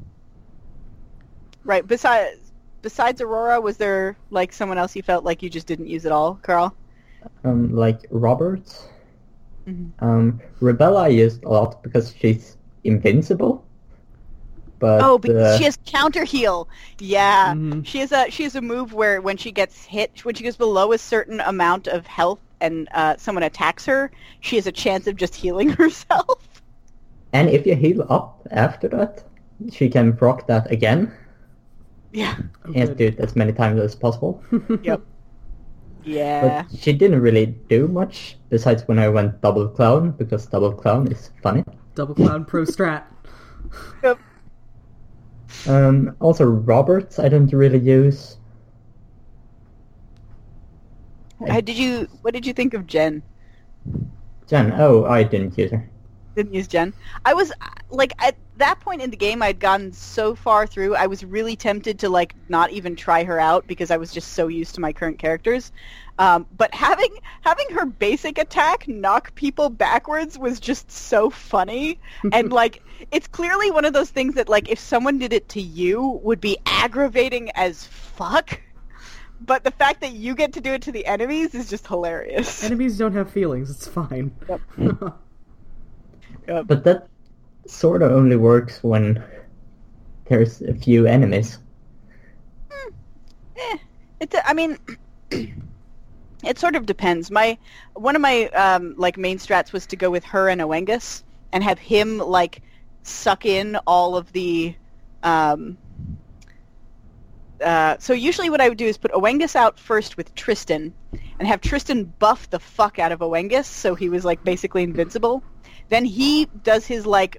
right. Besides besides Aurora, was there like someone else you felt like you just didn't use at all, Carl? Um, like Robert. Mm-hmm. Um, Rubella I used a lot because she's invincible. But, oh, because uh, she has counter heal. Yeah, mm-hmm. she has a she has a move where when she gets hit, when she goes below a certain amount of health, and uh, someone attacks her, she has a chance of just healing herself. And if you heal up after that, she can proc that again. Yeah, okay. And do it as many times as possible. Yep. Yeah. But she didn't really do much besides when I went double clown because double clown is funny. Double clown pro strat. Yep. Um, also, Roberts I don't really use. How did you? What did you think of Jen? Jen, oh, I didn't use her. Didn't use Jen. I was like at that point in the game, I'd gotten so far through. I was really tempted to like not even try her out because I was just so used to my current characters. Um, but having having her basic attack knock people backwards was just so funny. And, like, it's clearly one of those things that, like, if someone did it to you, would be aggravating as fuck. But the fact that you get to do it to the enemies is just hilarious. Enemies don't have feelings. It's fine. Yep. Yep. But that sort of only works when there's a few enemies. Mm. Eh. It's a, I mean... It sort of depends. My one of my um, like main strats was to go with her and Owengus and have him like suck in all of the um, Uh, so usually what I would do is put Owengus out first with Tristan, and have Tristan buff the fuck out of Owengus, so he was, like, basically invincible. Then he does his, like,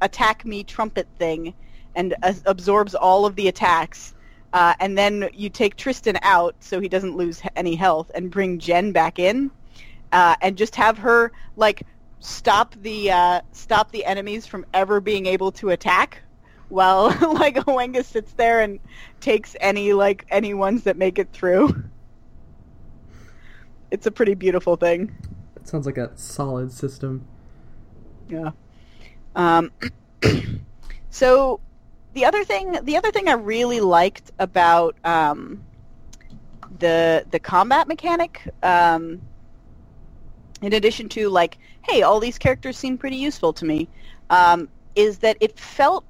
attack me trumpet thing, and uh, absorbs all of the attacks. Uh, and then you take Tristan out, so he doesn't lose any health, and bring Jen back in, uh, and just have her, like, stop the uh, stop the enemies from ever being able to attack, while, like, Owengus sits there and takes any, like, any ones that make it through. It's a pretty beautiful thing. That sounds like a solid system. Yeah. Um, so... The other thing, the other thing I really liked about um, the the combat mechanic, um, in addition to, like, hey, all these characters seem pretty useful to me, um, is that it felt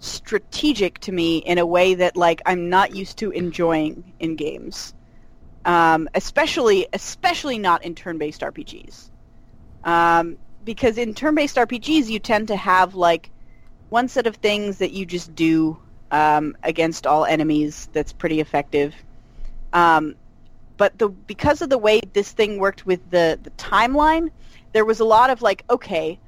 strategic to me in a way that, like, I'm not used to enjoying in games, um, especially especially not in turn-based R P Gs, um, because in turn-based R P Gs you tend to have, like, one set of things that you just do um, against all enemies that's pretty effective. Um, but the because of the way this thing worked with the, the timeline, there was a lot of, like, okay,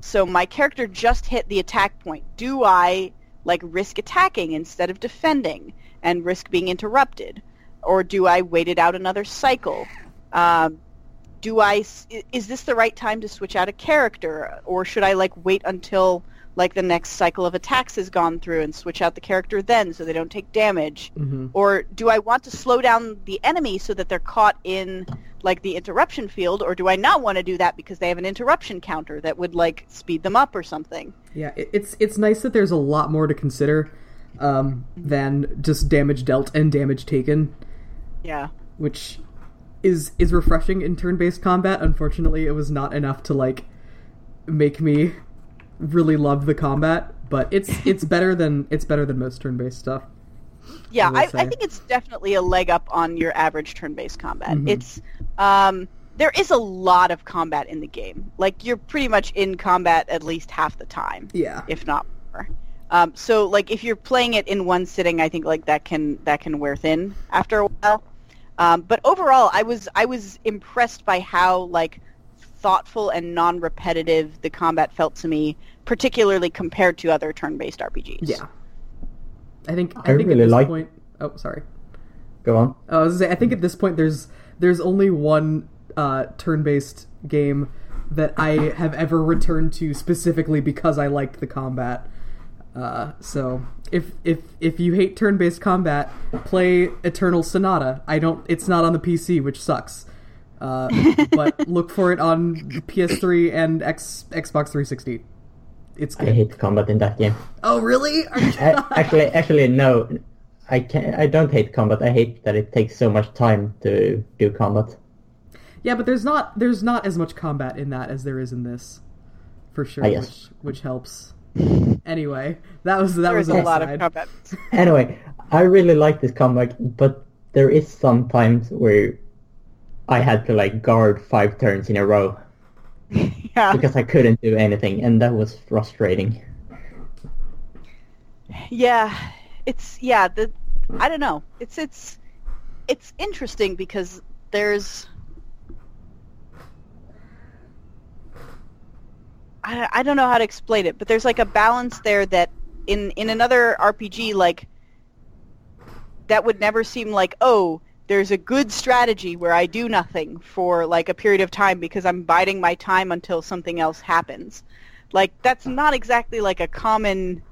so my character just hit the attack point. Do I, like, risk attacking instead of defending and risk being interrupted? Or do I wait it out another cycle? Um, do I, is this the right time to switch out a character? Or should I, like, wait until... like the next cycle of attacks has gone through and switch out the character then so they don't take damage? Mm-hmm. Or do I want to slow down the enemy so that they're caught in, like, the interruption field, or do I not want to do that because they have an interruption counter that would, like, speed them up or something? Yeah, it's it's nice that there's a lot more to consider um, than just damage dealt and damage taken. Yeah. Which is is refreshing in turn-based combat. Unfortunately, it was not enough to, like, make me... really loved the combat, but it's it's better than it's better than most turn-based stuff. Yeah, I, I think it's definitely a leg up on your average turn-based combat. Mm-hmm. It's um, there is a lot of combat in the game. Like, you're pretty much in combat at least half the time. Yeah, if not more. Um, so, like, if you're playing it in one sitting, I think, like, that can that can wear thin after a while. Um, but overall, I was I was impressed by how, like, thoughtful and non-repetitive the combat felt to me, particularly compared to other turn-based R P Gs. Yeah, I think I, I think really at this like... point. Oh, sorry. Go on. I was gonna say, I think at this point there's there's only one uh, turn-based game that I have ever returned to specifically because I liked the combat. Uh, so if if if you hate turn-based combat, play Eternal Sonata. I don't. It's not on the P C, which sucks. Uh, but look for it on P S three and X- Xbox three sixty. It's good. I hate combat in that game. Oh, really? I, actually, actually, no. I can't. I don't hate combat. I hate that it takes so much time to do combat. Yeah, but there's not there's not as much combat in that as there is in this, for sure. I guess. Which, which helps. Anyway, that was that there was a lot of combat. Anyway, I really like this combat, but there is some times where I had to, like, guard five turns in a row. Yeah. Because I couldn't do anything, and that was frustrating. Yeah, it's yeah. The I don't know. It's it's it's interesting because there's I I don't know how to explain it, but there's, like, a balance there that in in another R P G, like, that would never seem like, oh, there's a good strategy where I do nothing for, like, a period of time because I'm biding my time until something else happens. Like, that's not exactly, like, a common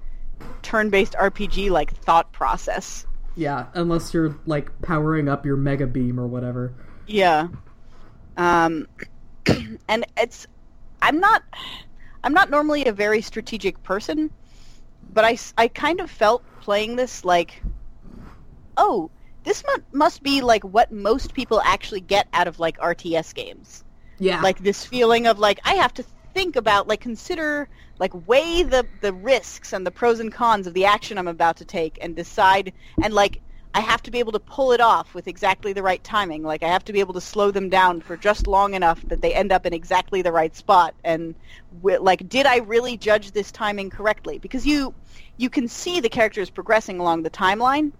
turn-based R P G, like, thought process. Yeah, unless you're, like, powering up your mega beam or whatever. Yeah. Um, and it's... I'm not... I'm not normally a very strategic person, but I, I kind of felt playing this, like, oh... this must be, like, what most people actually get out of, like, R T S games. Yeah. Like, this feeling of, like, I have to think about, like, consider, like, weigh the, the risks and the pros and cons of the action I'm about to take and decide, and, like, I have to be able to pull it off with exactly the right timing. Like, I have to be able to slow them down for just long enough that they end up in exactly the right spot. And, like, did I really judge this timing correctly? Because you, you can see the characters progressing along the timeline,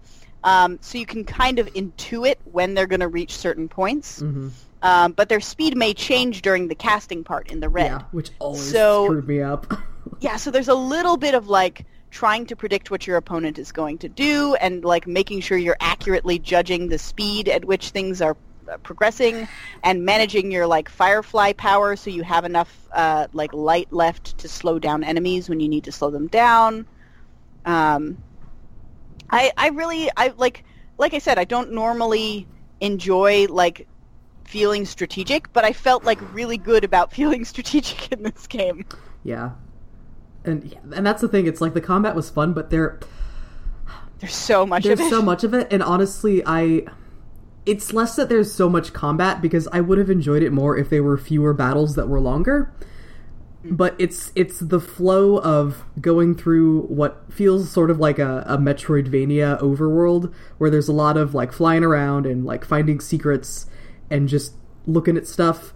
Um, so you can kind of intuit when they're going to reach certain points. Mm-hmm. Um, but their speed may change during the casting part in the red. Yeah, which always so, screwed me up. Yeah, so there's a little bit of, like, trying to predict what your opponent is going to do and, like, making sure you're accurately judging the speed at which things are uh, progressing and managing your, like, firefly power so you have enough, uh, like, light left to slow down enemies when you need to slow them down. Um, I, I really, I like, like I said, I don't normally enjoy, like, feeling strategic, but I felt like really good about feeling strategic in this game. Yeah, and and that's the thing. It's like the combat was fun, but there, there's so much. There's of it. so much of it, and honestly, I, it's less that there's so much combat because I would have enjoyed it more if there were fewer battles that were longer. But it's it's the flow of going through what feels sort of like a, a Metroidvania overworld where there's a lot of, like, flying around and, like, finding secrets and just looking at stuff.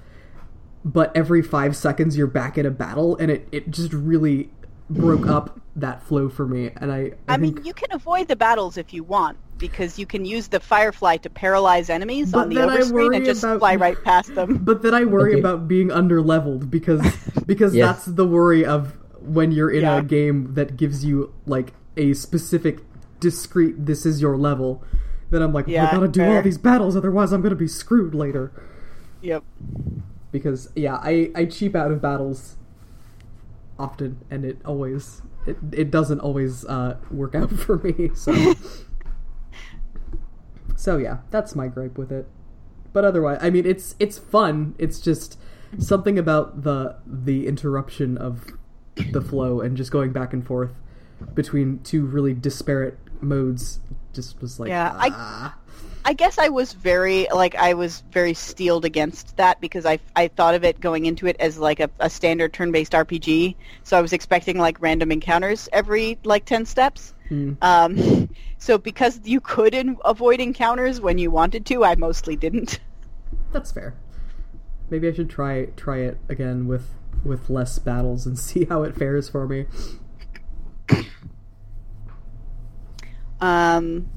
But every five seconds you're back in a battle, and it, it just really broke up that flow for me. And I I, I think... mean, you can avoid the battles if you want, because you can use the Firefly to paralyze enemies but on the overscreen and just about, fly right past them. But then I worry okay. about being underleveled, because because yes. that's the worry of when you're in yeah. a game that gives you, like, a specific, discrete, this is your level. Then I'm like, yeah, I gotta do fair. all these battles, otherwise I'm gonna be screwed later. Yep. Because, yeah, I, I cheap out of battles often, and it always... It, it doesn't always uh, work out for me, so... So yeah, that's my gripe with it. But otherwise, I mean, it's it's fun. It's just something about the the interruption of the flow and just going back and forth between two really disparate modes just was like, yeah, ah. I, I guess I was very, like, I was very steeled against that because I, I thought of it going into it as, like, a, a standard turn-based R P G. So I was expecting, like, random encounters every, like, ten steps. Mm. Um, so because you could in- avoid encounters when you wanted to, I mostly didn't. That's fair. Maybe I should try try it again with, with less battles and see how it fares for me. Um,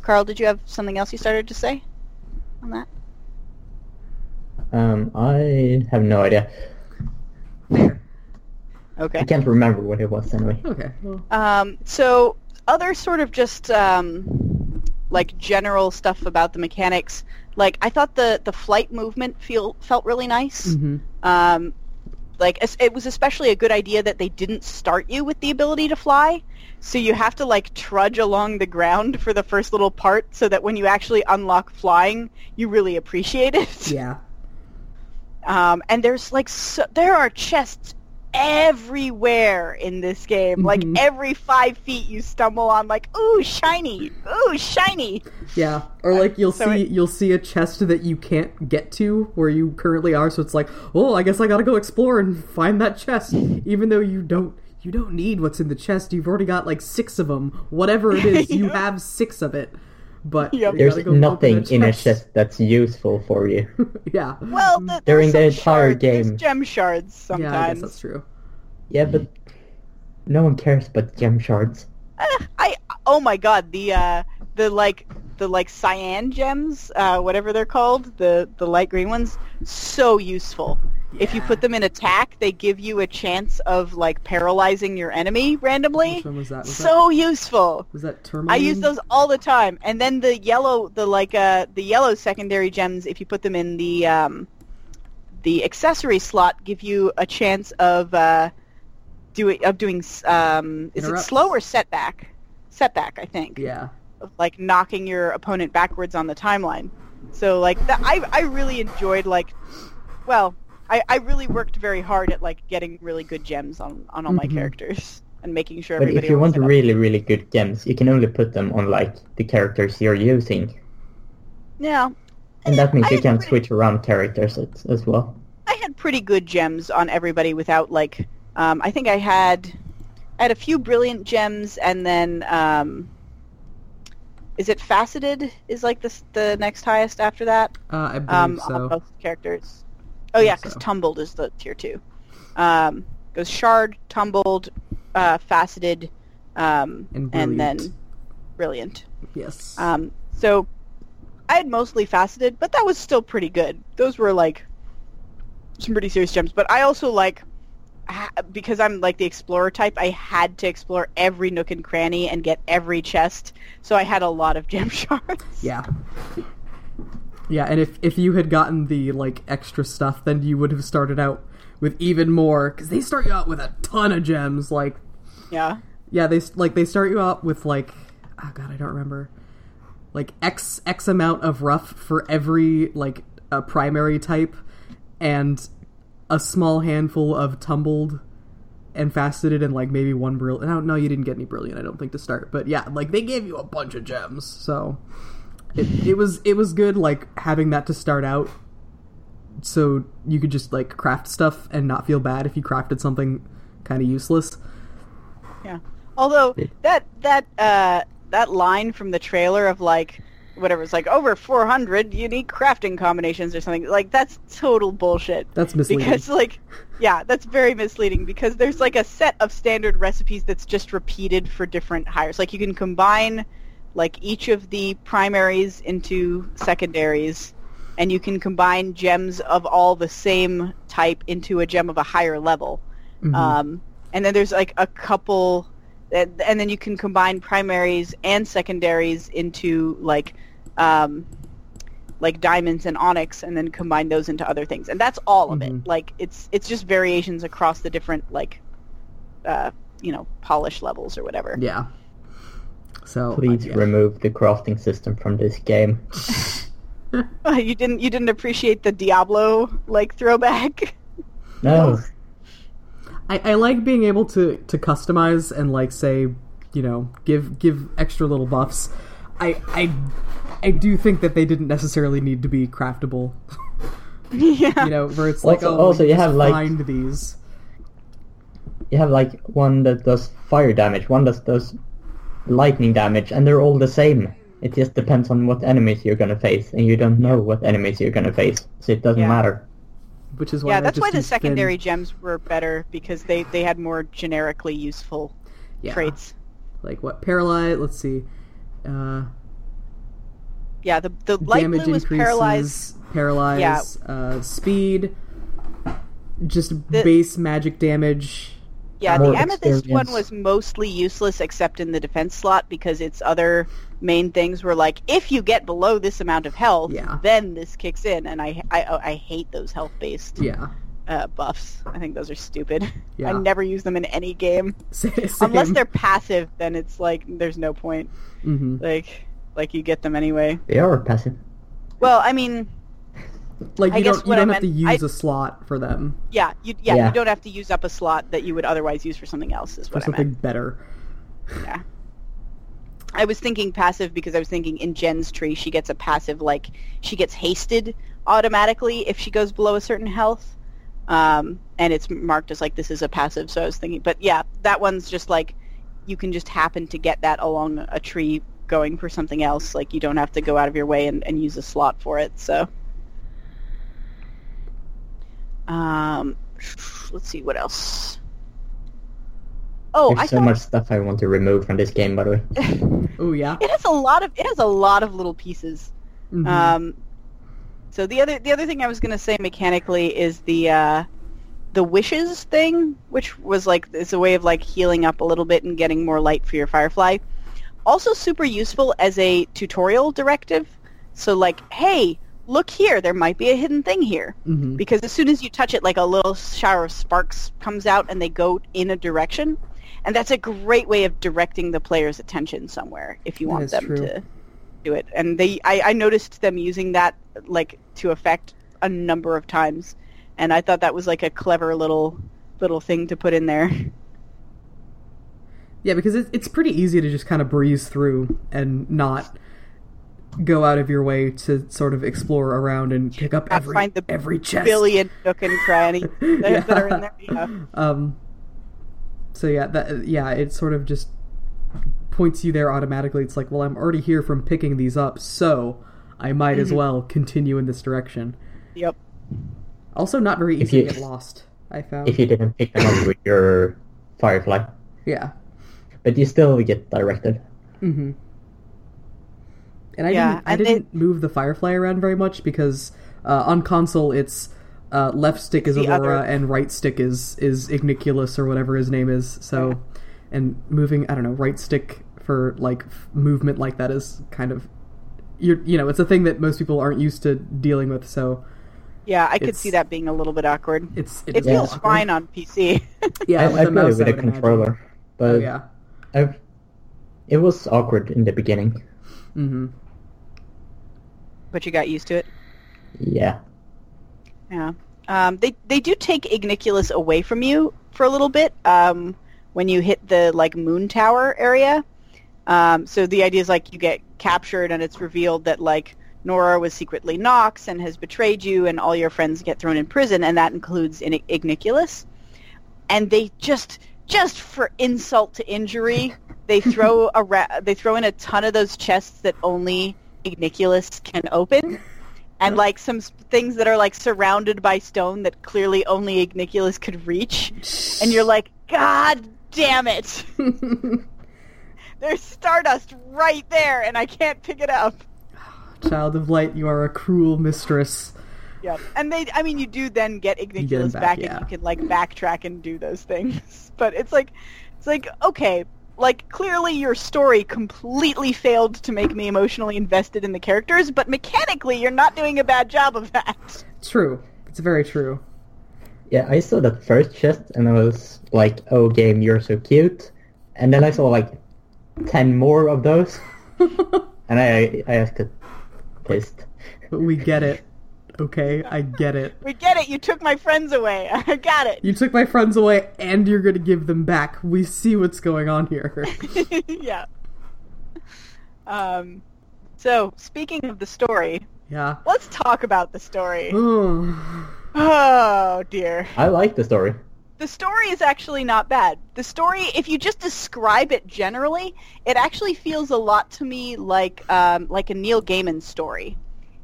Carl, did you have something else you started to say on that? Um, I have no idea. Fair. Okay. I can't remember what it was anyway. Okay. Well. Um, so other sort of just um, like general stuff about the mechanics. Like I thought the, the flight movement feel felt really nice. Mm-hmm. Um, like it was especially a good idea that they didn't start you with the ability to fly, so you have to, like, trudge along the ground for the first little part, so that when you actually unlock flying, you really appreciate it. Yeah. Um, and there's like so, there are chests everywhere in this game. Like, mm-hmm. every five feet you stumble on, like, ooh, shiny, ooh, shiny. Yeah, or, like, you'll so see it... you'll see a chest that you can't get to where you currently are, so it's like, oh, I guess I gotta go explore and find that chest, even though you don't you don't need what's in the chest. You've already got, like, six of them. Whatever it is, you have six of it. But yep. there's go nothing in a chest that's useful for you. Yeah. Well, the, during the entire shards, game, there's gem shards sometimes. Yeah, I guess that's true. Yeah, but no one cares about gem shards. Uh, I oh my god, the uh, the like the like cyan gems, uh, whatever they're called, the the light green ones, so useful. Yeah. If you put them in attack, they give you a chance of, like, paralyzing your enemy randomly. Which one was that? Was so that... useful. Was that Termine? I use those all the time. And then the yellow, the like uh, the yellow secondary gems, if you put them in the um, the accessory slot, give you a chance of uh, do it, of doing um, is Interrupts. It slow or setback? Setback, I think. Yeah. Of, like, knocking your opponent backwards on the timeline. So, like, that, I I really enjoyed, like, well. I, I really worked very hard at, like, getting really good gems on, on all mm-hmm. my characters and making sure everybody... But if you want really, up. really good gems, you can only put them on, like, the characters you're using. Yeah. And that means I you can pretty... switch around characters as, as well. I had pretty good gems on everybody without, like... Um, I think I had... I had a few brilliant gems, and then... Um, is it faceted is, like, the, the next highest after that? Uh, I believe um, so. On both characters. Oh yeah, because so. Tumbled is the tier two. Um, goes shard, tumbled, uh, faceted, um, and, and then brilliant. Yes. Um, so I had mostly faceted, but that was still pretty good. Those were, like, some pretty serious gems. But I also, like, because I'm, like, the explorer type, I had to explore every nook and cranny and get every chest. So I had a lot of gem shards. Yeah. Yeah, and if, if you had gotten the, like, extra stuff, then you would have started out with even more, because they start you out with a ton of gems, like... Yeah. Yeah, they, like, they start you out with, like... Oh, God, I don't remember. Like, X X amount of rough for every, like, a primary type, and a small handful of tumbled and faceted, and, like, maybe one brilliant... No, no, you didn't get any brilliant, I don't think, to start. But, yeah, like, they gave you a bunch of gems, so... It, it was it was good, like, having that to start out, so you could just, like, craft stuff and not feel bad if you crafted something kind of useless. Yeah. Although that that uh, that line from the trailer of, like, whatever, it's like over four hundred unique crafting combinations or something, like, that's total bullshit. That's misleading. Because, like, yeah, that's very misleading, because there's, like, a set of standard recipes that's just repeated for different hires. Like, you can combine, like, each of the primaries into secondaries, and you can combine gems of all the same type into a gem of a higher level. Mm-hmm. Um, and then there's, like, a couple... And then you can combine primaries and secondaries into, like, um, like diamonds and onyx, and then combine those into other things. And that's all of mm-hmm. it. Like, it's it's just variations across the different, like, uh, you know, polish levels or whatever. Yeah. So, please remove the crafting system from this game. you didn't you didn't appreciate the Diablo, like, throwback? No. I, I like being able to, to customize and, like, say, you know, give give extra little buffs. I I I do think that they didn't necessarily need to be craftable. Yeah. You know, where it's like, also, oh, also you have, like, find these. You have, like, one that does fire damage, one that does lightning damage, and they're all the same. It just depends on what enemies you're gonna face, and you don't know what enemies you're gonna face, so it doesn't yeah. matter. Which is why yeah, that's why the secondary Finn. Gems were better, because they, they had more generically useful yeah. traits. Like, what? Paralyze? Let's see. Uh, yeah, the the light blue is paralyze. Paralyze. Yeah. Uh, speed. Just the, base magic damage. Yeah, the amethyst experience. One was mostly useless except in the defense slot, because its other main things were like, if you get below this amount of health, yeah. then this kicks in, and I I, I hate those health-based yeah. uh, buffs. I think those are stupid. Yeah. I never use them in any game. Unless they're passive, then it's like, there's no point. Mm-hmm. Like, like you get them anyway. They are passive. Well, I mean... Like, you I don't, you don't have meant, to use I, a slot for them. Yeah, you, yeah, yeah, you don't have to use up a slot that you would otherwise use for something else, is what I meant. For something better. Yeah. I was thinking passive because I was thinking in Jen's tree, she gets a passive, like, she gets hasted automatically if she goes below a certain health. Um, and it's marked as, like, this is a passive, so I was thinking... But, yeah, that one's just, like, you can just happen to get that along a tree going for something else. Like, you don't have to go out of your way and, and use a slot for it, so... Um, let's see, what else? Oh, There's I so thought... much stuff I want to remove from this game, by the way. Oh, yeah. It has a lot of it has a lot of little pieces. Mm-hmm. Um, so the other the other thing I was gonna say mechanically is the uh, the wishes thing, which was like it's a way of like healing up a little bit and getting more light for your Firefly. Also, super useful as a tutorial directive. So like, hey. Look here, there might be a hidden thing here. Mm-hmm. Because as soon as you touch it, like a little shower of sparks comes out and they go in a direction. And that's a great way of directing the player's attention somewhere if you want them true. to do it. And they, I, I noticed them using that like to effect a number of times. And I thought that was like a clever little little thing to put in there. Yeah, because it, it's pretty easy to just kind of breeze through and not... go out of your way to sort of explore around and pick up every find the every chest. Billion nook and cranny that, yeah. that are in there. Yeah. Um, so yeah, that yeah, it sort of just points you there automatically. It's like, well, I'm already here from picking these up, so I might mm-hmm. as well continue in this direction. Yep. Also, not very easy you, to get lost. I found if you didn't pick them up with your Firefly. Yeah. But you still get directed. Mm-hmm. And I yeah, didn't, I and didn't they... move the Firefly around very much because uh, on console it's uh, left stick it's is Aurora other... and right stick is is Igniculus or whatever his name is. So, yeah. and moving, I don't know, right stick for like f- movement like that is kind of you you know it's a thing that most people aren't used to dealing with. So. Yeah, I could it's, see that being a little bit awkward. It's, it, it feels awkward. Fine on P C. yeah, I, I played it with a controller, but oh, yeah. I, it was awkward in the beginning. Mm-hmm. But you got used to it? Yeah. Yeah. Um, they they do take Igniculus away from you for a little bit um, when you hit the like moon tower area. Um, so the idea is like you get captured and it's revealed that like Nora was secretly Nox and has betrayed you, and all your friends get thrown in prison, and that includes in- Igniculus. And they just, just for insult to injury, they throw a ra- they throw in a ton of those chests that only Igniculus can open, and like some things that are like surrounded by stone that clearly only Igniculus could reach. And you're like, God damn it! There's Stardust right there, and I can't pick it up. Child of Light, you are a cruel mistress. Yeah, and they—I mean—you do then get Igniculus back, back yeah. and you can like backtrack and do those things. But it's like, it's like okay, like clearly your story completely failed to make me emotionally invested in the characters, but mechanically you're not doing a bad job of that. True, it's very true. Yeah, I saw the first chest and I was like, "Oh, game, you're so cute," and then I saw like ten more of those, and I—I I asked it. Pissed. But we get it. Okay, I get it. We get it. You took my friends away. I got it. You took my friends away and you're going to give them back. We see what's going on here. yeah. Um, so, speaking of the story, yeah. let's talk about the story. Oh, dear. I like the story. The story is actually not bad. The story, if you just describe it generally, it actually feels a lot to me like um, like a Neil Gaiman story.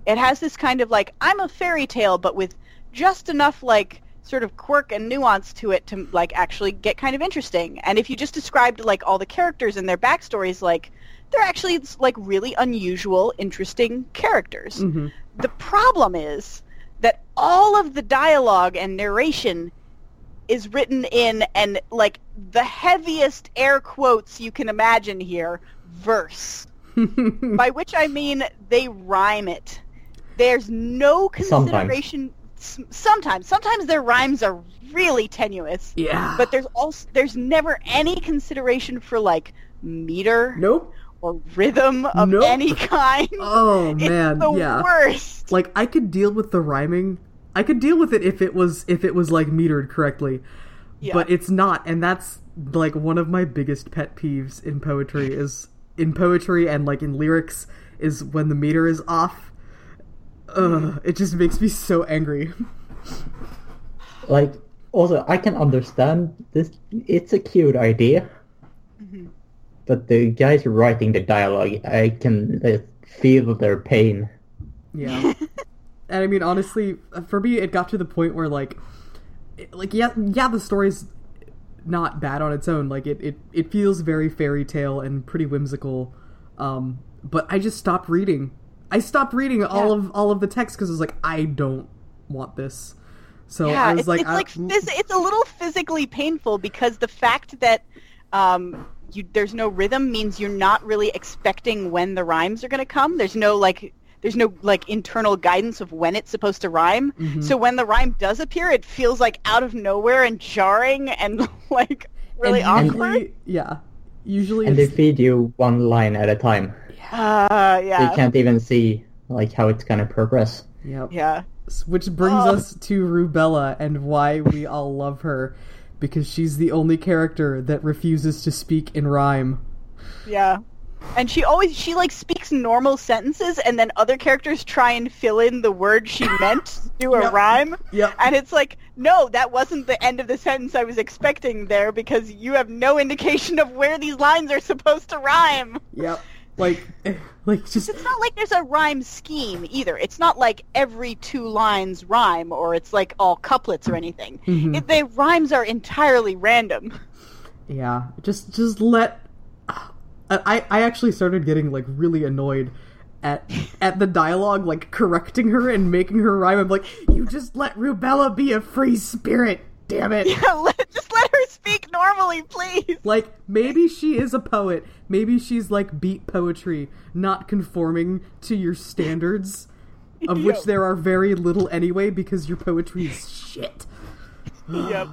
It has this kind of like, I'm a fairy tale, but with just enough like sort of quirk and nuance to it to like actually get kind of interesting. And if you just described like all the characters and their backstories, like they're actually like really unusual, interesting characters. Mm-hmm. The problem is that all of the dialogue and narration is written in and like the heaviest air quotes you can imagine here, verse. By which I mean they rhyme it. There's no consideration. Sometimes, sometimes, sometimes their rhymes are really tenuous. Yeah. But there's also there's never any consideration for like meter. Nope. Or rhythm of nope. any kind. Oh man, it's the yeah. worst. Like I could deal with the rhyming. I could deal with it if it was if it was like metered correctly, yeah. but it's not, and that's like one of my biggest pet peeves in poetry is in poetry and like in lyrics is when the meter is off. Ugh, it just makes me so angry. Like, also, I can understand this; it's a cute idea, mm-hmm. but the guys writing the dialogue, I can uh, feel their pain. Yeah. And I mean, honestly, for me, it got to the point where, like, like yeah, yeah, the story's not bad on its own. Like, it, it, it feels very fairy tale and pretty whimsical. Um, but I just stopped reading. I stopped reading yeah. all of all of the text because I was like, I don't want this. So yeah, I was it's, like, it's I, like phys- it's a little physically painful because the fact that um, you, there's no rhythm means you're not really expecting when the rhymes are going to come. There's no like. There's no, like, internal guidance of when it's supposed to rhyme. Mm-hmm. So when the rhyme does appear, it feels, like, out of nowhere and jarring and, like, really and, awkward. And, yeah. Usually And it's... they feed you one line at a time. Uh, yeah. You can't even see, like, how it's going to progress. Yep. Yeah. Which brings oh. us to Rubella and why we all love her. Because she's the only character that refuses to speak in rhyme. Yeah. And she always, she, like, speaks normal sentences, and then other characters try and fill in the word she meant to do a yep. rhyme. Yep. And it's like, no, that wasn't the end of the sentence I was expecting there, because you have no indication of where these lines are supposed to rhyme. Yep. Like, like just... It's not like there's a rhyme scheme, either. It's not like every two lines rhyme, or it's like all couplets or anything. Mm-hmm. It, the rhymes are entirely random. Yeah. Just, just let... I, I actually started getting, like, really annoyed at at the dialogue, like, correcting her and making her rhyme. I'm like, you just let Rubella be a free spirit, damn it. Yeah, let, just let her speak normally, please. Like, maybe she is a poet. Maybe she's, like, beat poetry, not conforming to your standards, of yep. which there are very little anyway, because your poetry is shit. Yep.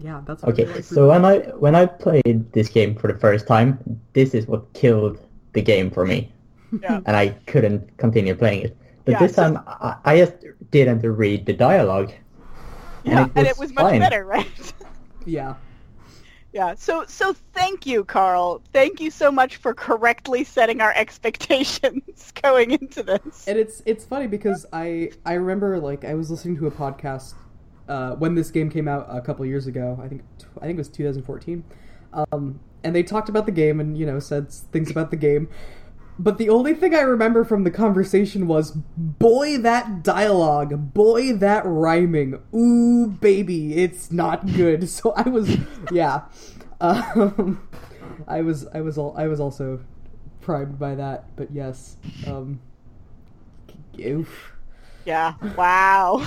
Yeah, that's okay. Like so when I when I played this game for the first time, this is what killed the game for me, yeah. and I couldn't continue playing it. But yeah, this so... time, I, I just didn't read the dialogue. Yeah, and it was, and it was much better, right? yeah. Yeah. So so thank you, Carl. Thank you so much for correctly setting our expectations going into this. And it's it's funny because I I remember like I was listening to a podcast. Uh, when this game came out a couple years ago, I think I think it was twenty fourteen, um, and they talked about the game and, you know, said things about the game. But the only thing I remember from the conversation was, boy, that dialogue, boy, that rhyming, ooh, baby, it's not good. So I was, yeah, um, I was, I was, all, I was also primed by that. But yes, um, oof. Yeah. Wow.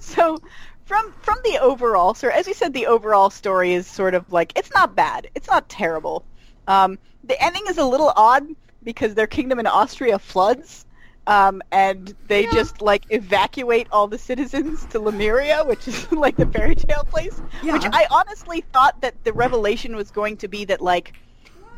So, from from the overall, so as we said, the overall story is sort of like, it's not bad, it's not terrible. Um, the ending is a little odd because their kingdom in Austria floods, um, and they yeah. just like evacuate all the citizens to Lemuria, which is like the fairy tale place. Yeah. Which I honestly thought that the revelation was going to be that like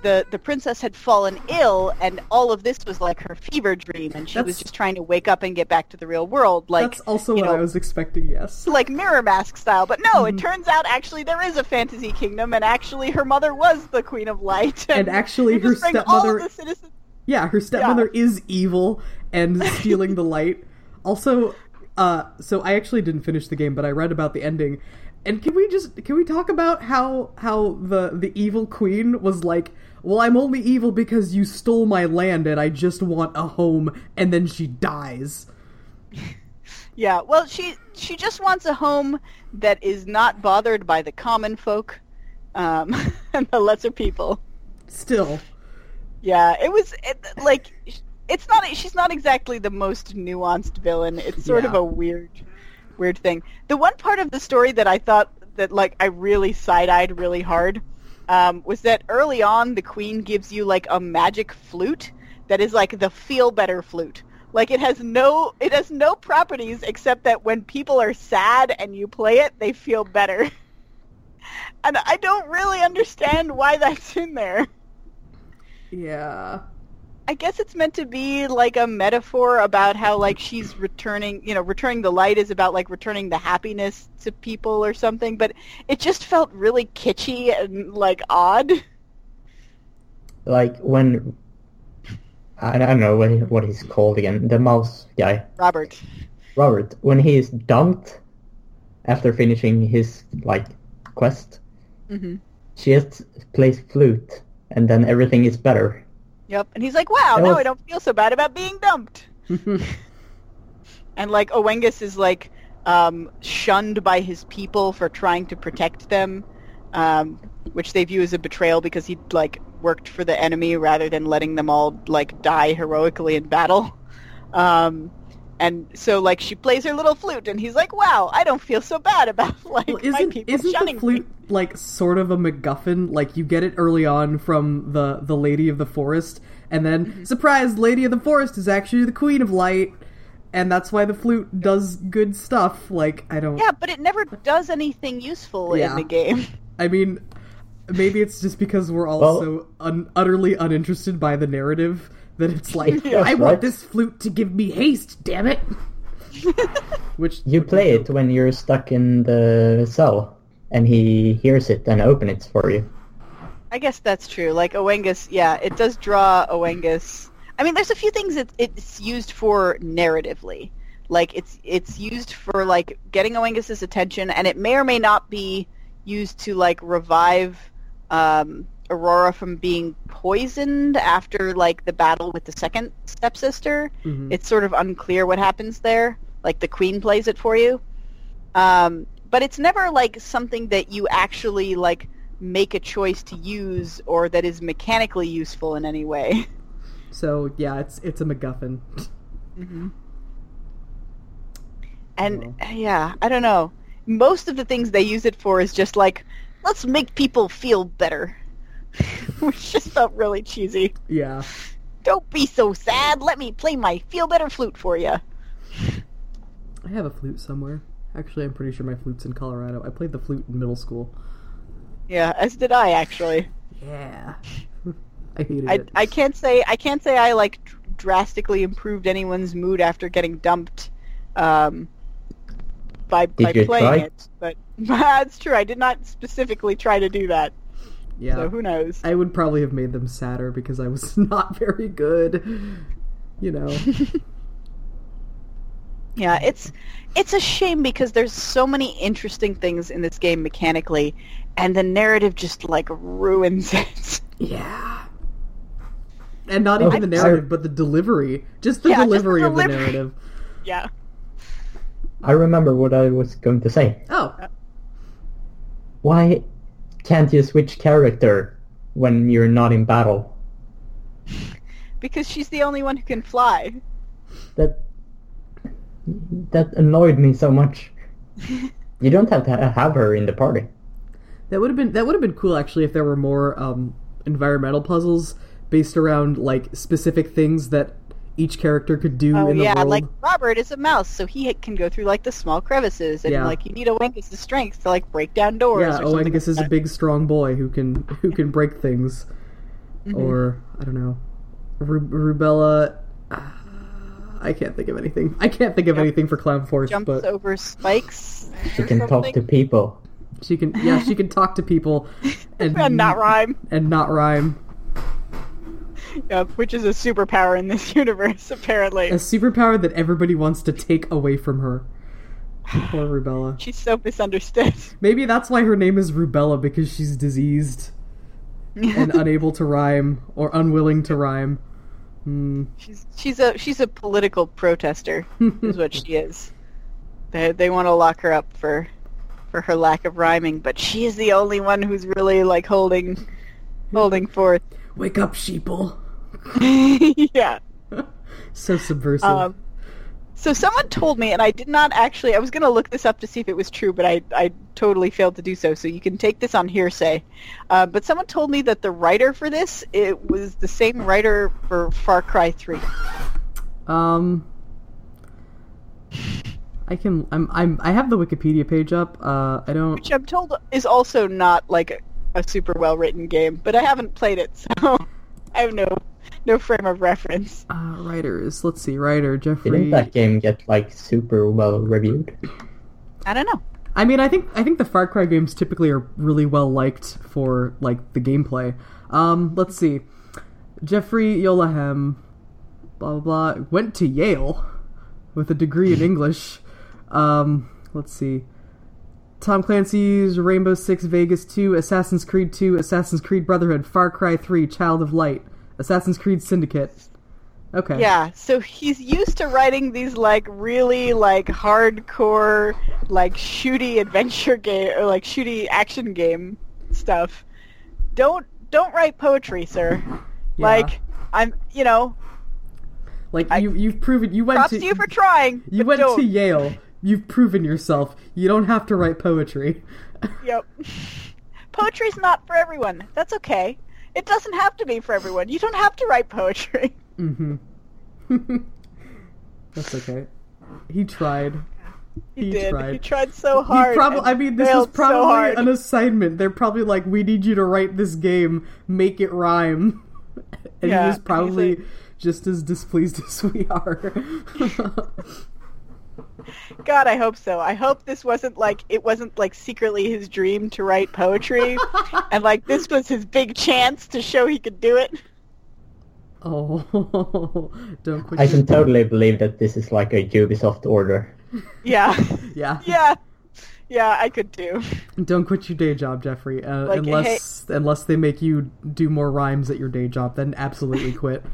the the princess had fallen ill, and all of this was like her fever dream, and she that's, was just trying to wake up and get back to the real world. Like, that's also what know, I was expecting, yes. Like Mirror Mask style, but no, mm-hmm. it turns out actually there is a fantasy kingdom, and actually her mother was the Queen of Light. And, and actually her stepmother... All citizens... Yeah, her stepmother yeah. is evil and stealing the light. Also, uh, so I actually didn't finish the game, but I read about the ending. And can we just, can we talk about how how the the evil queen was like, well, I'm only evil because you stole my land and I just want a home, and then she dies. Yeah, well, she she just wants a home that is not bothered by the common folk um, and the lesser people. Still. Yeah, it was, it, like, it's not, she's not exactly the most nuanced villain. It's sort yeah. of a weird... weird thing. The one part of the story that I thought that, like, I really side-eyed really hard um, was that early on the queen gives you, like, a magic flute that is, like, the feel-better flute. Like, it has no it has no properties except that when people are sad and you play it, they feel better. And I don't really understand why that's in there. Yeah. I guess it's meant to be, like, a metaphor about how, like, she's returning, you know, returning the light is about, like, returning the happiness to people or something, but it just felt really kitschy and, like, odd. Like, when, I don't know what, he, what he's called again, the mouse guy. Robert. Robert, when he is dumped after finishing his, like, quest, mm-hmm. she just plays flute, and then everything is better. Yep, and he's like, wow, was... now I don't feel so bad about being dumped. And, like, Owengus is, like, um, shunned by his people for trying to protect them, um, which they view as a betrayal because he, like, worked for the enemy rather than letting them all, like, die heroically in battle. Um, and so, like, she plays her little flute, and he's like, wow, I don't feel so bad about, like, well, isn't, my people isn't shunning the flute... me. Like, sort of a MacGuffin. Like, you get it early on from the, the Lady of the Forest, and then, mm-hmm. surprise, Lady of the Forest is actually the Queen of Light, and that's why the flute does good stuff. Like, I don't... Yeah, but it never does anything useful yeah. in the game. I mean, maybe it's just because we're all well, so un- utterly uninterested by the narrative that it's like, yeah, I right? want this flute to give me haste, damn it! Which you play it when you're stuck in the cell. And he hears it and opens it for you. I guess that's true. Like, Owengus, yeah, it does draw Owengus. I mean, there's a few things that it's used for narratively. Like, it's it's used for, like, getting Owengus' attention, and it may or may not be used to, like, revive um, Aurora from being poisoned after, like, the battle with the second stepsister. Mm-hmm. It's sort of unclear what happens there. Like, the queen plays it for you. Um... But it's never, like, something that you actually, like, make a choice to use or that is mechanically useful in any way. So yeah, it's it's a MacGuffin. Mm-hmm. And oh. yeah, I don't know. Most of the things they use it for is just like, let's make people feel better, which just felt really cheesy. Yeah. Don't be so sad. Let me play my feel better flute for you. I have a flute somewhere. Actually, I'm pretty sure my flute's in Colorado. I played the flute in middle school. Yeah, as did I, actually. Yeah. I hated I, it. I can't say I can't say I like drastically improved anyone's mood after getting dumped. Um. By by playing try? it, but that's true. I did not specifically try to do that. Yeah. So who knows? I would probably have made them sadder because I was not very good. You know. Yeah, it's it's a shame because there's so many interesting things in this game mechanically, and the narrative just like ruins it. Yeah. And not even oh, the narrative, I... but the delivery. Just the yeah, delivery just the of delivery. the narrative. Yeah. I remember what I was going to say. Oh. Why can't you switch character when you're not in battle? Because she's the only one who can fly. That that annoyed me so much. You don't have to have her in the party. That would have been that would have been cool actually if there were more um, environmental puzzles based around like specific things that each character could do oh, in the yeah, world. Oh yeah, like Robert is a mouse, so he can go through like the small crevices, and yeah. like you need Owengus' strength to like break down doors. Yeah, or Owengus like is that. a big, strong boy who can who can break things, mm-hmm. or I don't know, Ru- Rubella. Uh, I can't think of anything. I can't think of Jump, anything for Clown Force. Jumps but... over spikes. She can something. talk to people. She can yeah, she can talk to people, and, and not rhyme. And not rhyme. Yep, which is a superpower in this universe, apparently. A superpower that everybody wants to take away from her. Poor Rubella. She's so misunderstood. Maybe that's why her name is Rubella, because she's diseased and unable to rhyme, or unwilling to rhyme. Mm. She's she's a she's a political protester, is what she is. They they want to lock her up for for her lack of rhyming, but she is the only one who's really like holding holding forth. Wake up, sheeple. Yeah. So subversive. Um, so someone told me, and I did not actually, I was going to look this up to see if it was true, but I, I totally failed to do so, so you can take this on hearsay. Uh, but someone told me that the writer for this, it was the same writer for Far Cry three. Um, I can, I'm, I'm, I have the Wikipedia page up. Uh, I don't... Which I'm told is also not like... A, a super well-written game, but I haven't played it, so I have no no frame of reference. Uh, writers, let's see, writer Jeffrey. Didn't that game get like super well reviewed? I don't know. I mean, I think I think the Far Cry games typically are really well liked for like the gameplay. Um, let's see, Jeffrey Yolahem, blah blah blah, went to Yale with a degree in English. Um, let's see. Tom Clancy's Rainbow Six Vegas two, Assassin's Creed two, Assassin's Creed Brotherhood, Far Cry three, Child of Light, Assassin's Creed Syndicate. Okay. Yeah, so he's used to writing these like really like hardcore like shooty adventure game or like shooty action game stuff. Don't don't write poetry, sir. Yeah. Like I'm, you know, like I, you you've proven you went props to, to you for trying. You went don't. to Yale. You've proven yourself. You don't have to write poetry. Yep. Poetry's not for everyone. That's okay. It doesn't have to be for everyone. You don't have to write poetry. Mm-hmm. That's okay. He tried. He, he did. Tried. He tried so hard. He prob- I mean, this was probably so an assignment. They're probably like, we need you to write this game. Make it rhyme. And yeah, he was probably like... just as displeased as we are. God, I hope so. I hope this wasn't like, it wasn't like secretly his dream to write poetry. And like, this was his big chance to show he could do it. Oh, don't quit. I can totally believe that this is like a Ubisoft order. Yeah. Yeah. Yeah. Yeah, I could too. Don't quit your day job, Jeffrey. Uh, like, unless hey, unless they make you do more rhymes at your day job, then absolutely quit.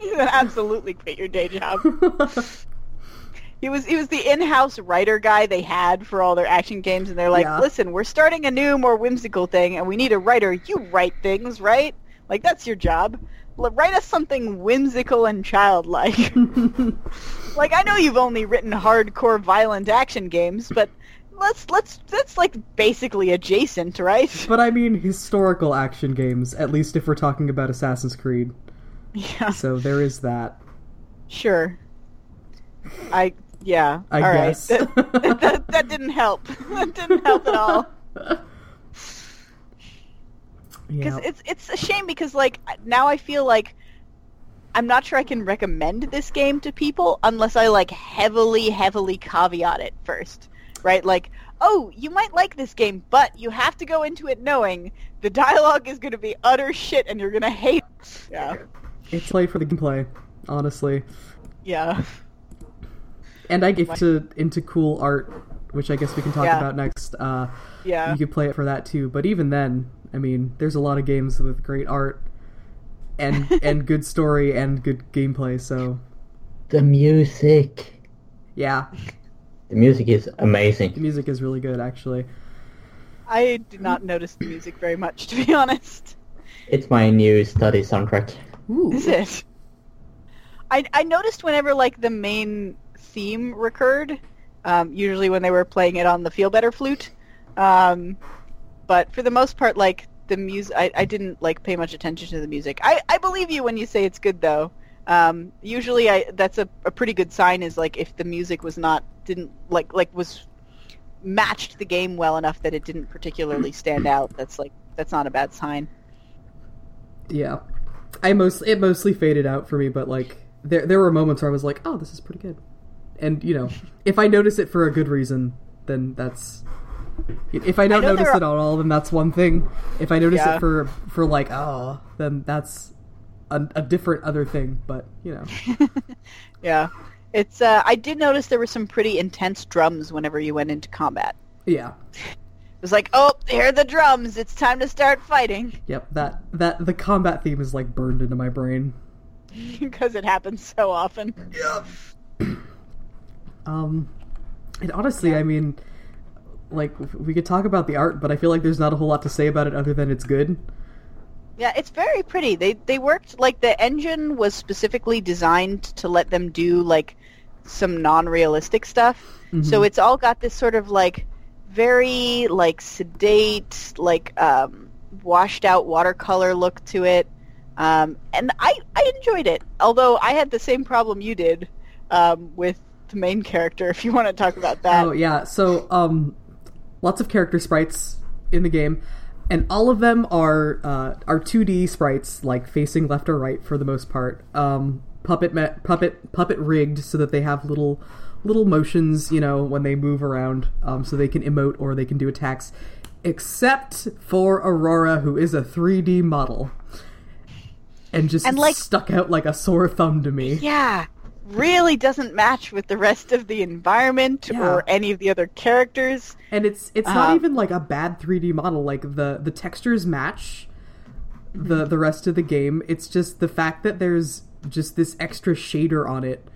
You can absolutely quit your day job. He was he was the in-house writer guy they had for all their action games, and they're like, yeah. Listen, we're starting a new, more whimsical thing, and we need a writer. You write things, right? Like, that's your job. write us something whimsical and childlike. Like, I know you've only written hardcore violent action games, but let's let's that's like basically adjacent, right? But I mean historical action games, at least if we're talking about Assassin's Creed. Yeah. So there is that. Sure. I yeah. I all guess. Right. That, that, that didn't help. That didn't help at all. Because yeah. it's it's a shame because like now I feel like I'm not sure I can recommend this game to people unless I like heavily heavily caveat it first, right? Like, oh, you might like this game, but you have to go into it knowing the dialogue is going to be utter shit and you're going to hate it. Yeah. It's play for the gameplay, honestly. Yeah. And I get to into cool art, which I guess we can talk yeah. about next. Uh, yeah. You could play it for that too, but even then, I mean, there's a lot of games with great art and and good story and good gameplay, so... The music. Yeah. The music is amazing. The music is really good, actually. I did not notice the music very much, to be honest. It's my new study soundtrack. Ooh. Is it? I, I noticed whenever, like, the main theme recurred, um, usually when they were playing it on the Feel Better flute, um... But for the most part, like, the music, I, I didn't, like, pay much attention to the music. I, I believe you when you say it's good, though. Um, usually I, that's a, a pretty good sign is, like, if the music was not, didn't, like, like, was, matched the game well enough that it didn't particularly stand out. That's, like, that's not a bad sign. Yeah. I most, it mostly faded out for me, but, like, there, there were moments where I was like, oh, this is pretty good. And, you know, if I notice it for a good reason, then that's... If I don't I notice it at all, then that's one thing. If I notice yeah. it for, for like, oh, then that's a, a different other thing, but, you know. yeah. it's. Uh, I did notice there were some pretty intense drums whenever you went into combat. Yeah. It was like, oh, here are the drums, it's time to start fighting. Yep, that, that the combat theme is, like, burned into my brain. Because it happens so often. Yeah. um, and honestly, yeah. I mean... Like, we could talk about the art, but I feel like there's not a whole lot to say about it other than it's good. Yeah, it's very pretty. They they worked, like, the engine was specifically designed to let them do, like, some non-realistic stuff. Mm-hmm. So it's all got this sort of, like, very, like, sedate, like, um, washed-out watercolor look to it. Um, and I, I enjoyed it, although I had the same problem you did um, with the main character, if you want to talk about that. Oh, yeah, so... um. Lots of character sprites in the game, and all of them are uh, are two D sprites, like facing left or right for the most part. Um, puppet ma- puppet puppet rigged so that they have little little motions, you know, when they move around, um, so they can emote or they can do attacks. Except for Aurora, who is a three D model, and just and, like, stuck out like a sore thumb to me. Yeah. Really doesn't match with the rest of the environment yeah. or any of the other characters. And it's it's uh, not even like a bad three D model. Like the, the textures match the the rest of the game. It's just the fact that there's just this extra shader on it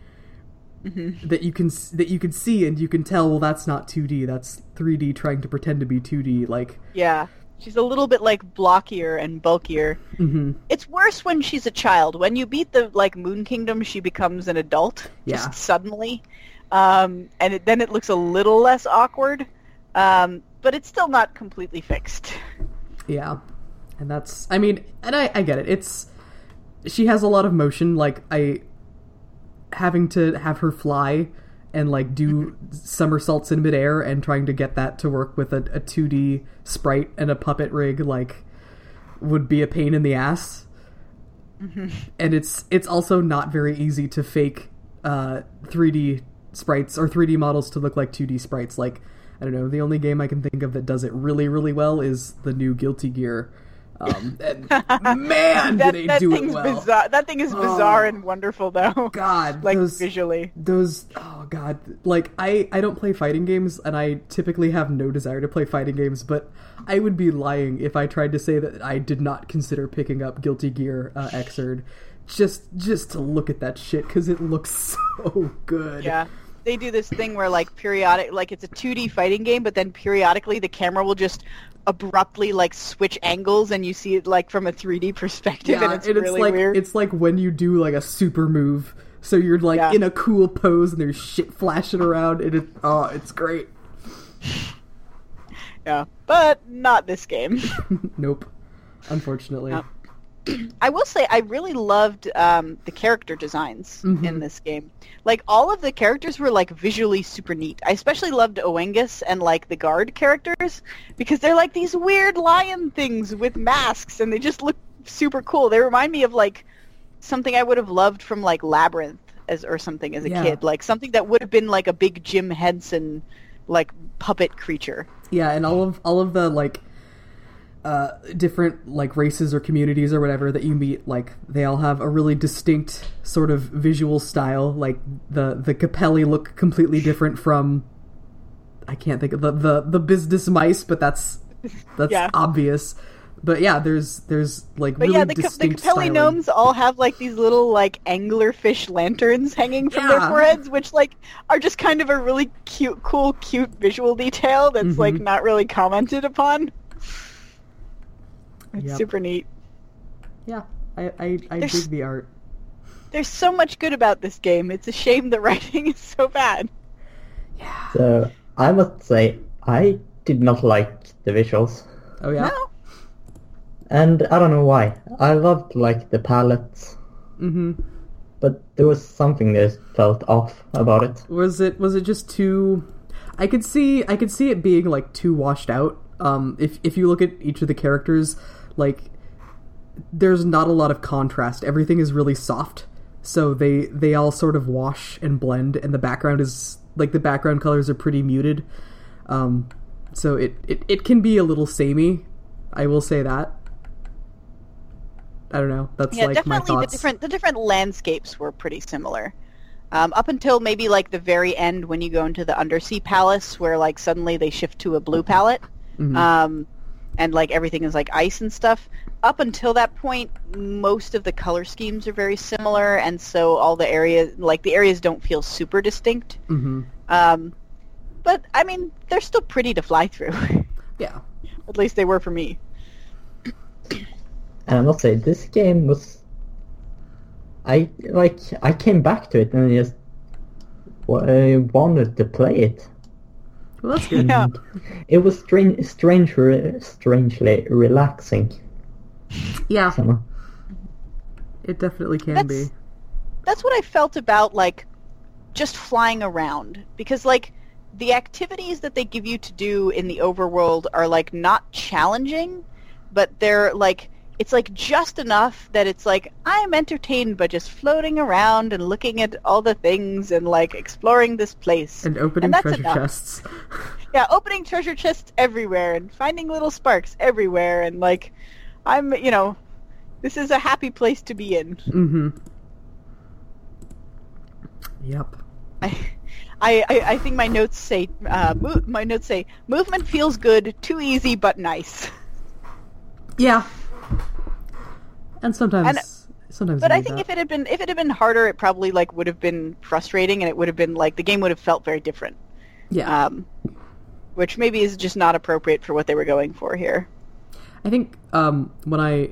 mm-hmm. that you can that you can see and you can tell. Well, that's not two D. That's three D trying to pretend to be two D. Like yeah. She's a little bit, like, blockier and bulkier. Mm-hmm. It's worse when she's a child. When you beat the, like, Moon Kingdom, she becomes an adult. Yeah. Just suddenly. Um, and it, then it looks a little less awkward. Um, but it's still not completely fixed. Yeah. And that's... I mean, and I, I get it. It's... She has a lot of motion. Like, I... Having to have her fly and, like, do somersaults in midair and trying to get that to work with a, a two D sprite and a puppet rig, like, would be a pain in the ass. Mm-hmm. And it's it's also not very easy to fake uh, three D sprites or three D models to look like two D sprites. Like, I don't know, the only game I can think of that does it really, really well is the new Guilty Gear. Um, and man, that, did they do it well. Bizarre. That thing is bizarre oh, and wonderful, though. God, like those, visually, those. Oh God, like I, I don't play fighting games, and I typically have no desire to play fighting games. But I would be lying if I tried to say that I did not consider picking up Guilty Gear uh, Xrd just just to look at that shit because it looks so good. Yeah. they do this thing where like periodic, like it's a two D fighting game, but then periodically the camera will just abruptly like switch angles and you see it like from a three D perspective, yeah, and it's, and really it's like, weird. It's like when you do like a super move, so you're like yeah. in a cool pose and there's shit flashing around, and it oh, it's great. Yeah, but not this game. Nope, unfortunately. Nope. I will say I really loved um, the character designs mm-hmm. in this game. Like, all of the characters were, like, visually super neat. I especially loved Owengus and, like, the guard characters, because they're, like, these weird lion things with masks, and they just look super cool. They remind me of, like, something I would have loved from, like, Labyrinth as or something as a yeah. kid. Like, something that would have been, like, a big Jim Henson, like, puppet creature. Yeah, and all of all of the, like... Uh, different like races or communities or whatever that you meet, like they all have a really distinct sort of visual style. Like the the Capilli look completely different from I can't think of the the, the business mice, but that's that's yeah. obvious. But yeah, there's there's like but really yeah, the, distinct ca- the Capilli gnomes all have like these little like anglerfish lanterns hanging from yeah. their foreheads, which like are just kind of a really cute, cool, cute visual detail that's mm-hmm. like not really commented upon. It's yep. super neat. Yeah, I I, I dig the art. There's so much good about this game. It's a shame the writing is so bad. Yeah. So, I must say, I did not like the visuals. Oh, yeah? No. And I don't know why. I loved, like, the palettes. Mm-hmm. But there was something that felt off about it. Was it was it just too... I could see I could see it being, like, too washed out. Um, if if you look at each of the characters... Like, there's not a lot of contrast. Everything is really soft, so they they all sort of wash and blend, and the background is like the background colors are pretty muted. Um, so it, it it can be a little samey. I will say that. I don't know. That's yeah, like definitely my thoughts. The different the different landscapes were pretty similar. Um, up until maybe like the very end when you go into the Undersea Palace, where like suddenly they shift to a blue palette. Mm-hmm. Um. And, like, everything is, like, ice and stuff. Up until that point, most of the color schemes are very similar, and so all the areas, like, the areas don't feel super distinct. Mm-hmm. Um, but, I mean, they're still pretty to fly through. Yeah. At least they were for me. And I must say, this game was... I, like, I came back to it and I just I wanted to play it. Well, that's good. Yeah. It was strange, strange, re- strangely relaxing. Yeah, so. It definitely can that's, be. That's what I felt about like just flying around, because like the activities that they give you to do in the overworld are like not challenging, but they're like it's like just enough that it's like I'm entertained by just floating around and looking at all the things and like exploring this place and opening and treasure enough. chests. Yeah, opening treasure chests everywhere and finding little sparks everywhere and like I'm, you know, this is a happy place to be in. Mm-hmm. Yep. I I I think my notes say uh, mo- my notes say movement feels good, too easy but nice. Yeah. And sometimes, and, sometimes. But I think that. if it had been if it had been harder, it probably like would have been frustrating, and it would have been like the game would have felt very different. Yeah. Um, which maybe is just not appropriate for what they were going for here. I think um, when I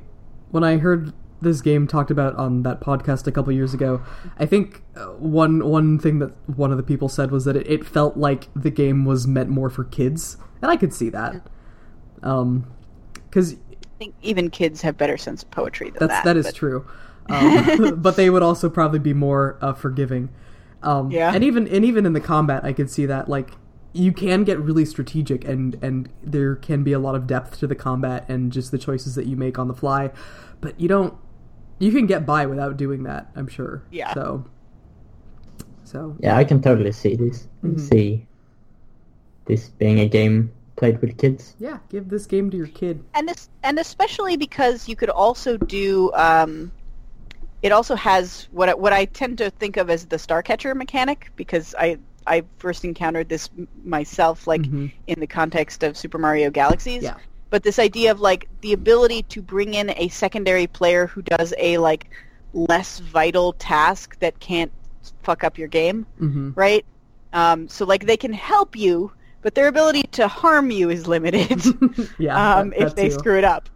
when I heard this game talked about on that podcast a couple years ago, I think one one thing that one of the people said was that it, it felt like the game was meant more for kids, and I could see that. Um, because. I think even kids have better sense of poetry than That's, that. That is but. true, um, but they would also probably be more uh, forgiving. Um, yeah, and even and even in the combat, I could see that like you can get really strategic, and and there can be a lot of depth to the combat and just the choices that you make on the fly. But you don't, you can get by without doing that. I'm sure. Yeah. So. So. Yeah, I can totally see this. Mm-hmm. See, this being a game. Played with kids. Yeah, give this game to your kid. And this, and especially because you could also do. Um, it also has what what I tend to think of as the Starcatcher mechanic, because I I first encountered this myself, like mm-hmm. in the context of Super Mario Galaxies. Yeah. But this idea of like the ability to bring in a secondary player who does a like less vital task that can't fuck up your game, mm-hmm. right? Um, so, like, they can help you, but their ability to harm you is limited. yeah, um, that, if they you. screw it up.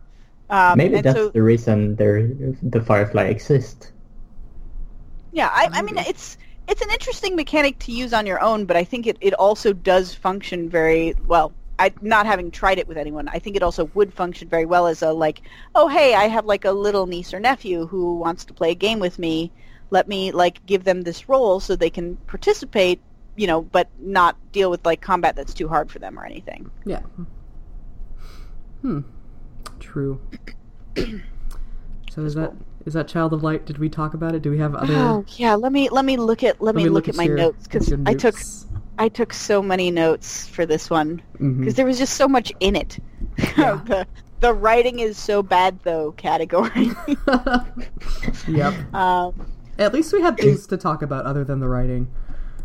Um, Maybe and that's so, the reason the Firefly exists. Yeah, I, I mean, it's it's an interesting mechanic to use on your own, but I think it, it also does function very well. I, not having tried it with anyone, I think it also would function very well as a, like, oh, hey, I have, like, a little niece or nephew who wants to play a game with me. Let me, like, give them this role so they can participate, you know, but not deal with, like, combat that's too hard for them or anything. Yeah. Hmm. True. So is that is that Child of Light? Did we talk about it? Do we have other? Oh yeah. Let me let me look at let, let me look, look at, at my your, notes because I took I took so many notes for this one because mm-hmm. there was just so much in it. Yeah. the the writing is so bad though category. Yep. Um, at least we had things to talk about other than the writing.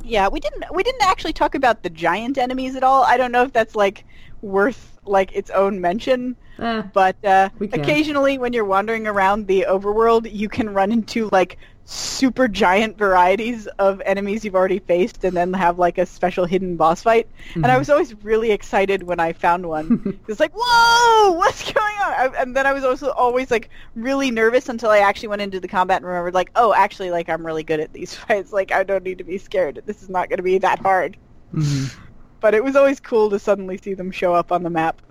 Yeah, we didn't we didn't actually talk about the giant enemies at all. I don't know if that's like worth like its own mention. Eh, but uh, occasionally when you're wandering around the overworld, you can run into like super giant varieties of enemies you've already faced and then have like a special hidden boss fight. Mm-hmm. And I was always really excited when I found one. It's like, whoa, what's going on? I, and then I was also always like really nervous until I actually went into the combat and remembered like, oh, actually like I'm really good at these fights. Like I don't need to be scared. This is not going to be that hard. Mm-hmm. But it was always cool to suddenly see them show up on the map.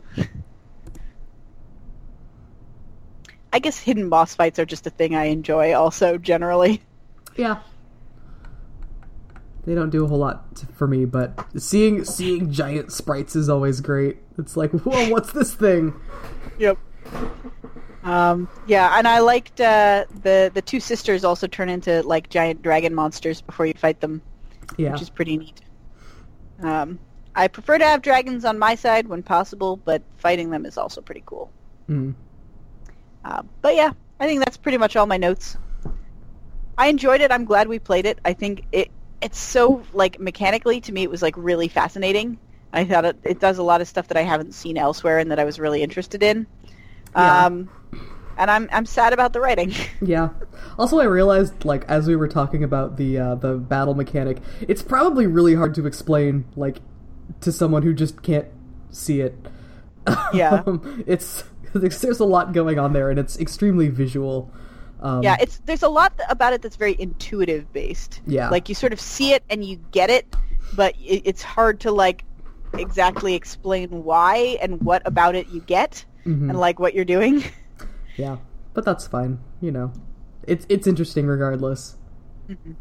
I guess hidden boss fights are just a thing I enjoy also, generally. Yeah. They don't do a whole lot to, for me, but seeing seeing giant sprites is always great. It's like, whoa, what's this thing? Yep. Um, yeah, and I liked uh, the, the two sisters also turn into, like, giant dragon monsters before you fight them. Yeah. Which is pretty neat. Um, I prefer to have dragons on my side when possible, but fighting them is also pretty cool. Mm. Uh, but yeah, I think that's pretty much all my notes. I enjoyed it. I'm glad we played it. I think it it's so, like, mechanically, to me, it was, like, really fascinating. I thought it, it does a lot of stuff that I haven't seen elsewhere and that I was really interested in. Yeah. Um, and I'm I'm sad about the writing. Yeah. Also, I realized, like, as we were talking about the uh, the battle mechanic, it's probably really hard to explain, like, to someone who just can't see it. Yeah. It's... There's a lot going on there, and it's extremely visual. Um, yeah, it's there's a lot th- about it that's very intuitive based. Yeah, like you sort of see it and you get it, but it, it's hard to like exactly explain why and what about it you get, mm-hmm. and like what you're doing. Yeah, but that's fine. You know, it's it's interesting regardless. Mm-hmm.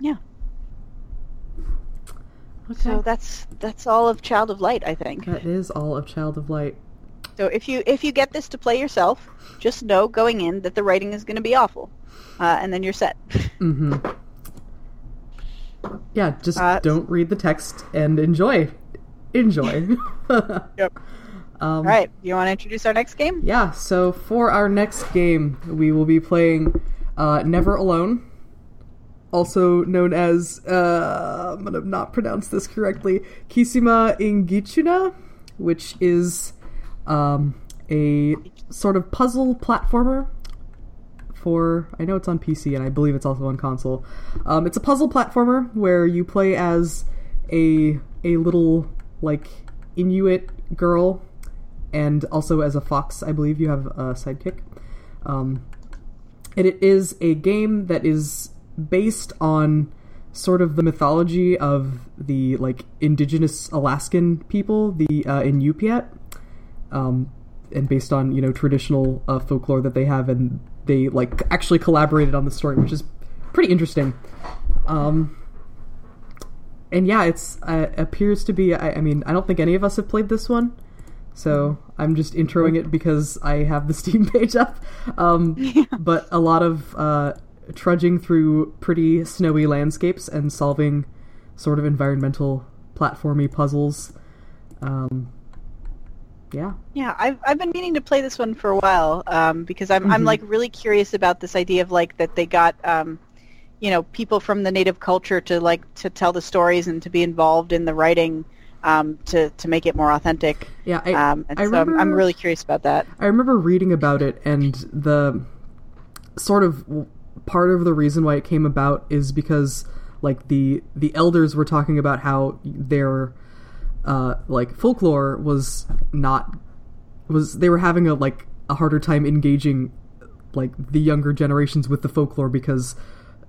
Yeah. Okay. So that's that's all of Child of Light, I think. That is all of Child of Light. So if you if you get this to play yourself, just know going in that the writing is going to be awful, uh, and then you're set. Mm-hmm. Yeah, just uh, don't read the text and enjoy. Enjoy. Yep. Um, all right, you want to introduce our next game? Yeah, so for our next game, we will be playing uh, Never Alone. Also known as, uh, I'm going to not pronounce this correctly, Kisima Ingichuna, which is um, a sort of puzzle platformer for, I know it's on P C and I believe it's also on console. Um, it's a puzzle platformer where you play as a a little, like, Inuit girl and also as a fox, I believe you have a sidekick. Um, and it is a game that is based on sort of the mythology of the, like, indigenous Alaskan people, the uh, Inupiat, um, and based on, you know, traditional uh, folklore that they have, and they, like, actually collaborated on the story, which is pretty interesting. Um, and yeah, it's uh, appears to be, I, I mean, I don't think any of us have played this one, so I'm just introing it because I have the Steam page up, um, yeah. But a lot of... Uh, trudging through pretty snowy landscapes and solving sort of environmental platformy puzzles. Um, yeah. Yeah, I've I've been meaning to play this one for a while um, because I'm mm-hmm. I'm like really curious about this idea of like that they got um, you know people from the native culture to like to tell the stories and to be involved in the writing um, to to make it more authentic. Yeah, I, um, and I so remember, I'm, I'm really curious about that. I remember reading about it and the sort of part of the reason why it came about is because like the the elders were talking about how their uh, like folklore was not was they were having a like a harder time engaging like the younger generations with the folklore because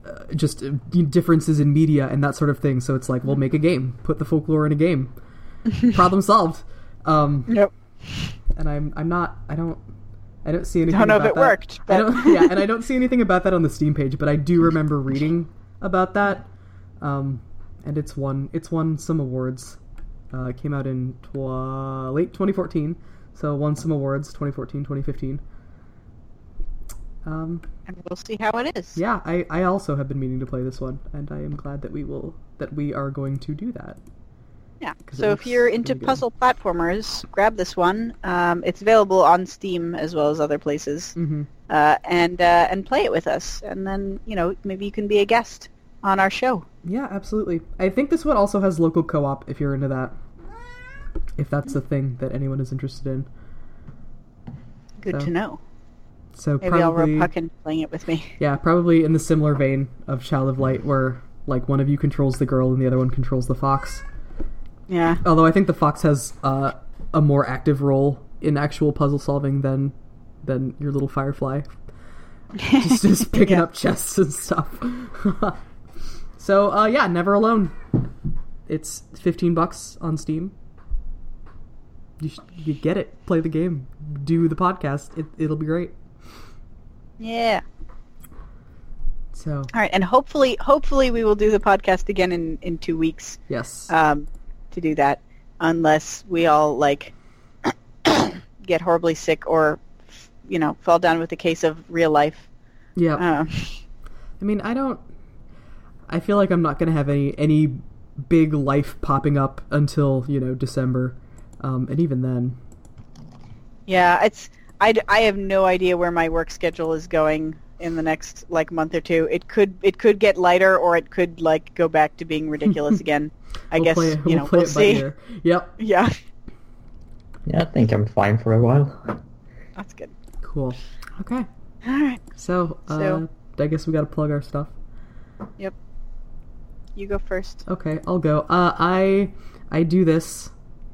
uh, just differences in media and that sort of thing. So it's like, well, make a game, put the folklore in a game, problem solved. Um, yep. And I'm I'm not I don't. I don't see anything. Don't know about if it that. worked. But... I don't, yeah, and I don't see anything about that on the Steam page, but I do remember reading about that, um, and it's won. It's won some awards. Uh, it came out in twa- late twenty fourteen, so won some awards twenty fourteen, twenty fifteen. Um, and we'll see how it is. Yeah, I, I also have been meaning to play this one, and I am glad that we will that we are going to do that. Yeah, so if you're into puzzle platformers, grab this one. Um, it's available on Steam as well as other places, mm-hmm. uh, and uh, and play it with us. And then, you know, maybe you can be a guest on our show. Yeah, absolutely. I think this one also has local co-op if you're into that, if that's a thing that anyone is interested in. Good so. to know. So maybe probably, I'll rope Puckin playing it with me. Yeah, probably in the similar vein of Child of Light, where like one of you controls the girl and the other one controls the fox. Yeah. Although I think the fox has uh, a more active role in actual puzzle solving than than your little firefly. Just, just picking yeah. up chests and stuff. So, uh, yeah, Never Alone. It's fifteen bucks on Steam. You should, you get it. Play the game. Do the podcast. It, it'll be great. Yeah. So. All right, and hopefully hopefully we will do the podcast again in, in two weeks. Yes. Um. to do that unless we all like get horribly sick or, you know, fall down with a case of real life. Yeah. Uh, I mean, I don't, I feel like I'm not going to have any, any big life popping up until, you know, December. Um, and even then. Yeah. It's, I, I have no idea where my work schedule is going in the next like month or two. It could, it could get lighter or it could like go back to being ridiculous again. I we'll guess, play, you know, we'll, we'll see. Ear. Yep. Yeah. Yeah, I think I'm fine for a while. That's good. Cool. Okay. All right. So, uh, so I guess we got to plug our stuff. Yep. You go first. Okay, I'll go. Uh, I I do this.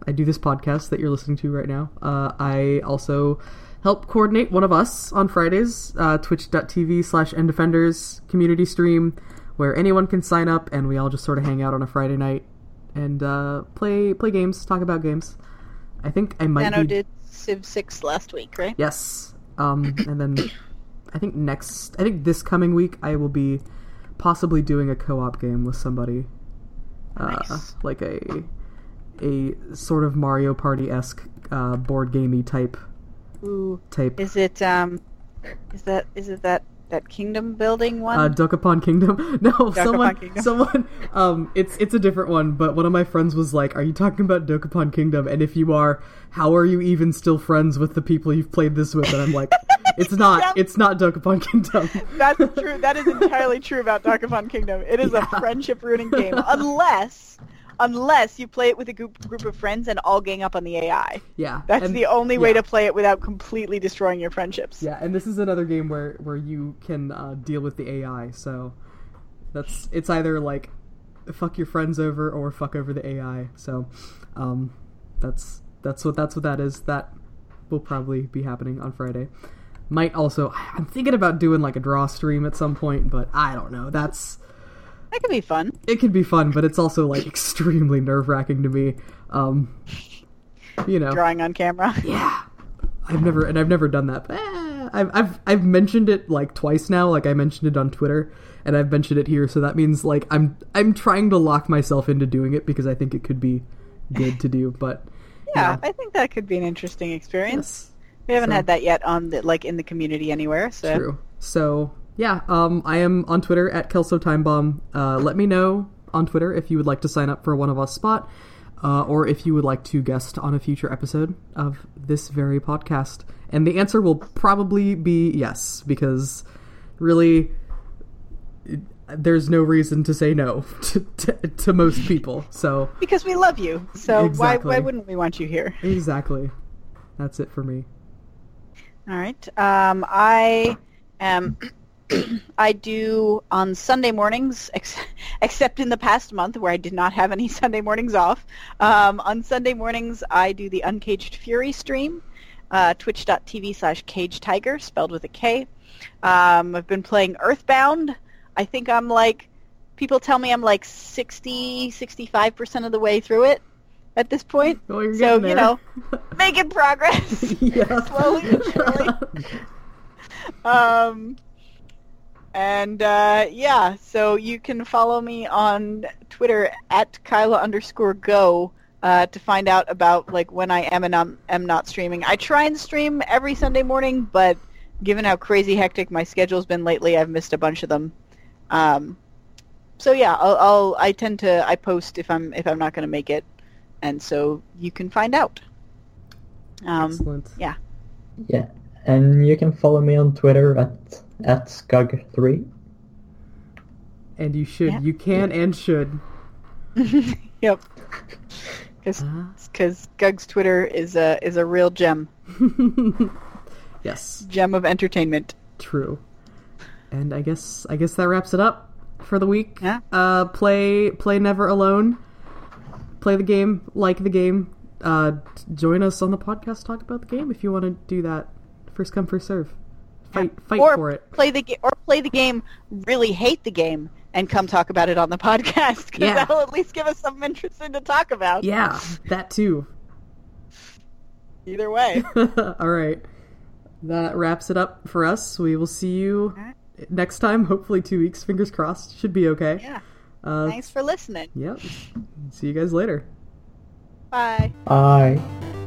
I do this podcast that you're listening to right now. Uh, I also help coordinate One of Us on Fridays, uh, Twitch.tv slash End Defenders community stream, where anyone can sign up and we all just sort of hang out on a Friday night and uh, play play games, talk about games. I think I might Nano be... did Civ six last week, right? Yes. Um, and then I think next... I think this coming week I will be possibly doing a co-op game with somebody. Nice. Uh, like a a sort of Mario Party-esque uh, board gamey type. Ooh. Type. Is it... Um, is that? Is it that... That kingdom building one? Uh, Dokapon Kingdom. No, Dokapon someone, Kingdom. someone, um, it's, it's a different one, but one of my friends was like, are you talking about Dokapon Kingdom? And if you are, how are you even still friends with the people you've played this with? And I'm like, it's not, yep. it's not Dokapon Kingdom. That's true. That is entirely true about Dokapon Kingdom. It is yeah. a friendship ruining game. Unless, unless you play it with a group, group of friends and all gang up on the A I. Yeah. That's and, the only way yeah. to play it without completely destroying your friendships. Yeah. And this is another game where, where you can uh, deal with the A I, so that's it's either like fuck your friends over or fuck over the A I. So um, that's that's what that's what that is. That will probably be happening on Friday. Might also I'm thinking about doing like a draw stream at some point, but I don't know. That's that could be fun. It could be fun, but it's also like extremely nerve wracking to me. Um, you know, drawing on camera. Yeah, I've never and I've never done that. But, eh. I've I've I've mentioned it like twice now. Like I mentioned it on Twitter, and I've mentioned it here. So that means like I'm I'm trying to lock myself into doing it because I think it could be good to do. But yeah, yeah. I think that could be an interesting experience. Yes. We haven't so, had that yet on the like in the community anywhere. So true. So yeah, um, I am on Twitter at Kelso Time Bomb. Uh, let me know on Twitter if you would like to sign up for a One of Us spot, uh, or if you would like to guest on a future episode of this very podcast. And the answer will probably be yes, because really, it, there's no reason to say no to, to, to most people. So because we love you, so exactly. why why wouldn't we want you here? Exactly. That's it for me. All right. Um, I am. I do on Sunday mornings. Ex- except in the past month where I did not have any Sunday mornings off. Um, on Sunday mornings, I do the Uncaged Fury stream, uh, Twitch.tv slash Cage Tiger, spelled with a K. Um, I've been playing Earthbound. I think I'm like, people tell me I'm like sixty, sixty-five percent of the way through it at this point. Well, you're so, you know, making progress. Yeah. Slowly and surely. um, and, uh, yeah, so you can follow me on Twitter at Kyla underscore go uh, to find out about, like, when I am and I'm, am not streaming. I try and stream every Sunday morning, but given how crazy hectic my schedule's been lately, I've missed a bunch of them. Um, so, yeah, I'll, I'll, I tend to, I post if I'm, if I'm not going to make it. And so you can find out. Um, Excellent. Yeah. Yeah. And you can follow me on Twitter at, at Skug three. And you should. Yeah. You can yeah. and should. Yep. Because Skug's Twitter is a, is a real gem. Yes. Gem of entertainment. True. And I guess I guess that wraps it up for the week. Yeah. Uh, play play Never Alone. Play the game, like the game, uh, join us on the podcast, talk about the game if you want to do that. First come, first serve. Fight, yeah. fight or for it. Play the ga- or play the game, really hate the game, and come talk about it on the podcast, because yeah. that'll at least give us something interesting to talk about. Yeah, that too. Either way. All right. That wraps it up for us. We will see you right. next time, hopefully two weeks. Fingers crossed. Should be okay. Yeah. Uh, Thanks for listening. Yep. See you guys later. Bye. Bye.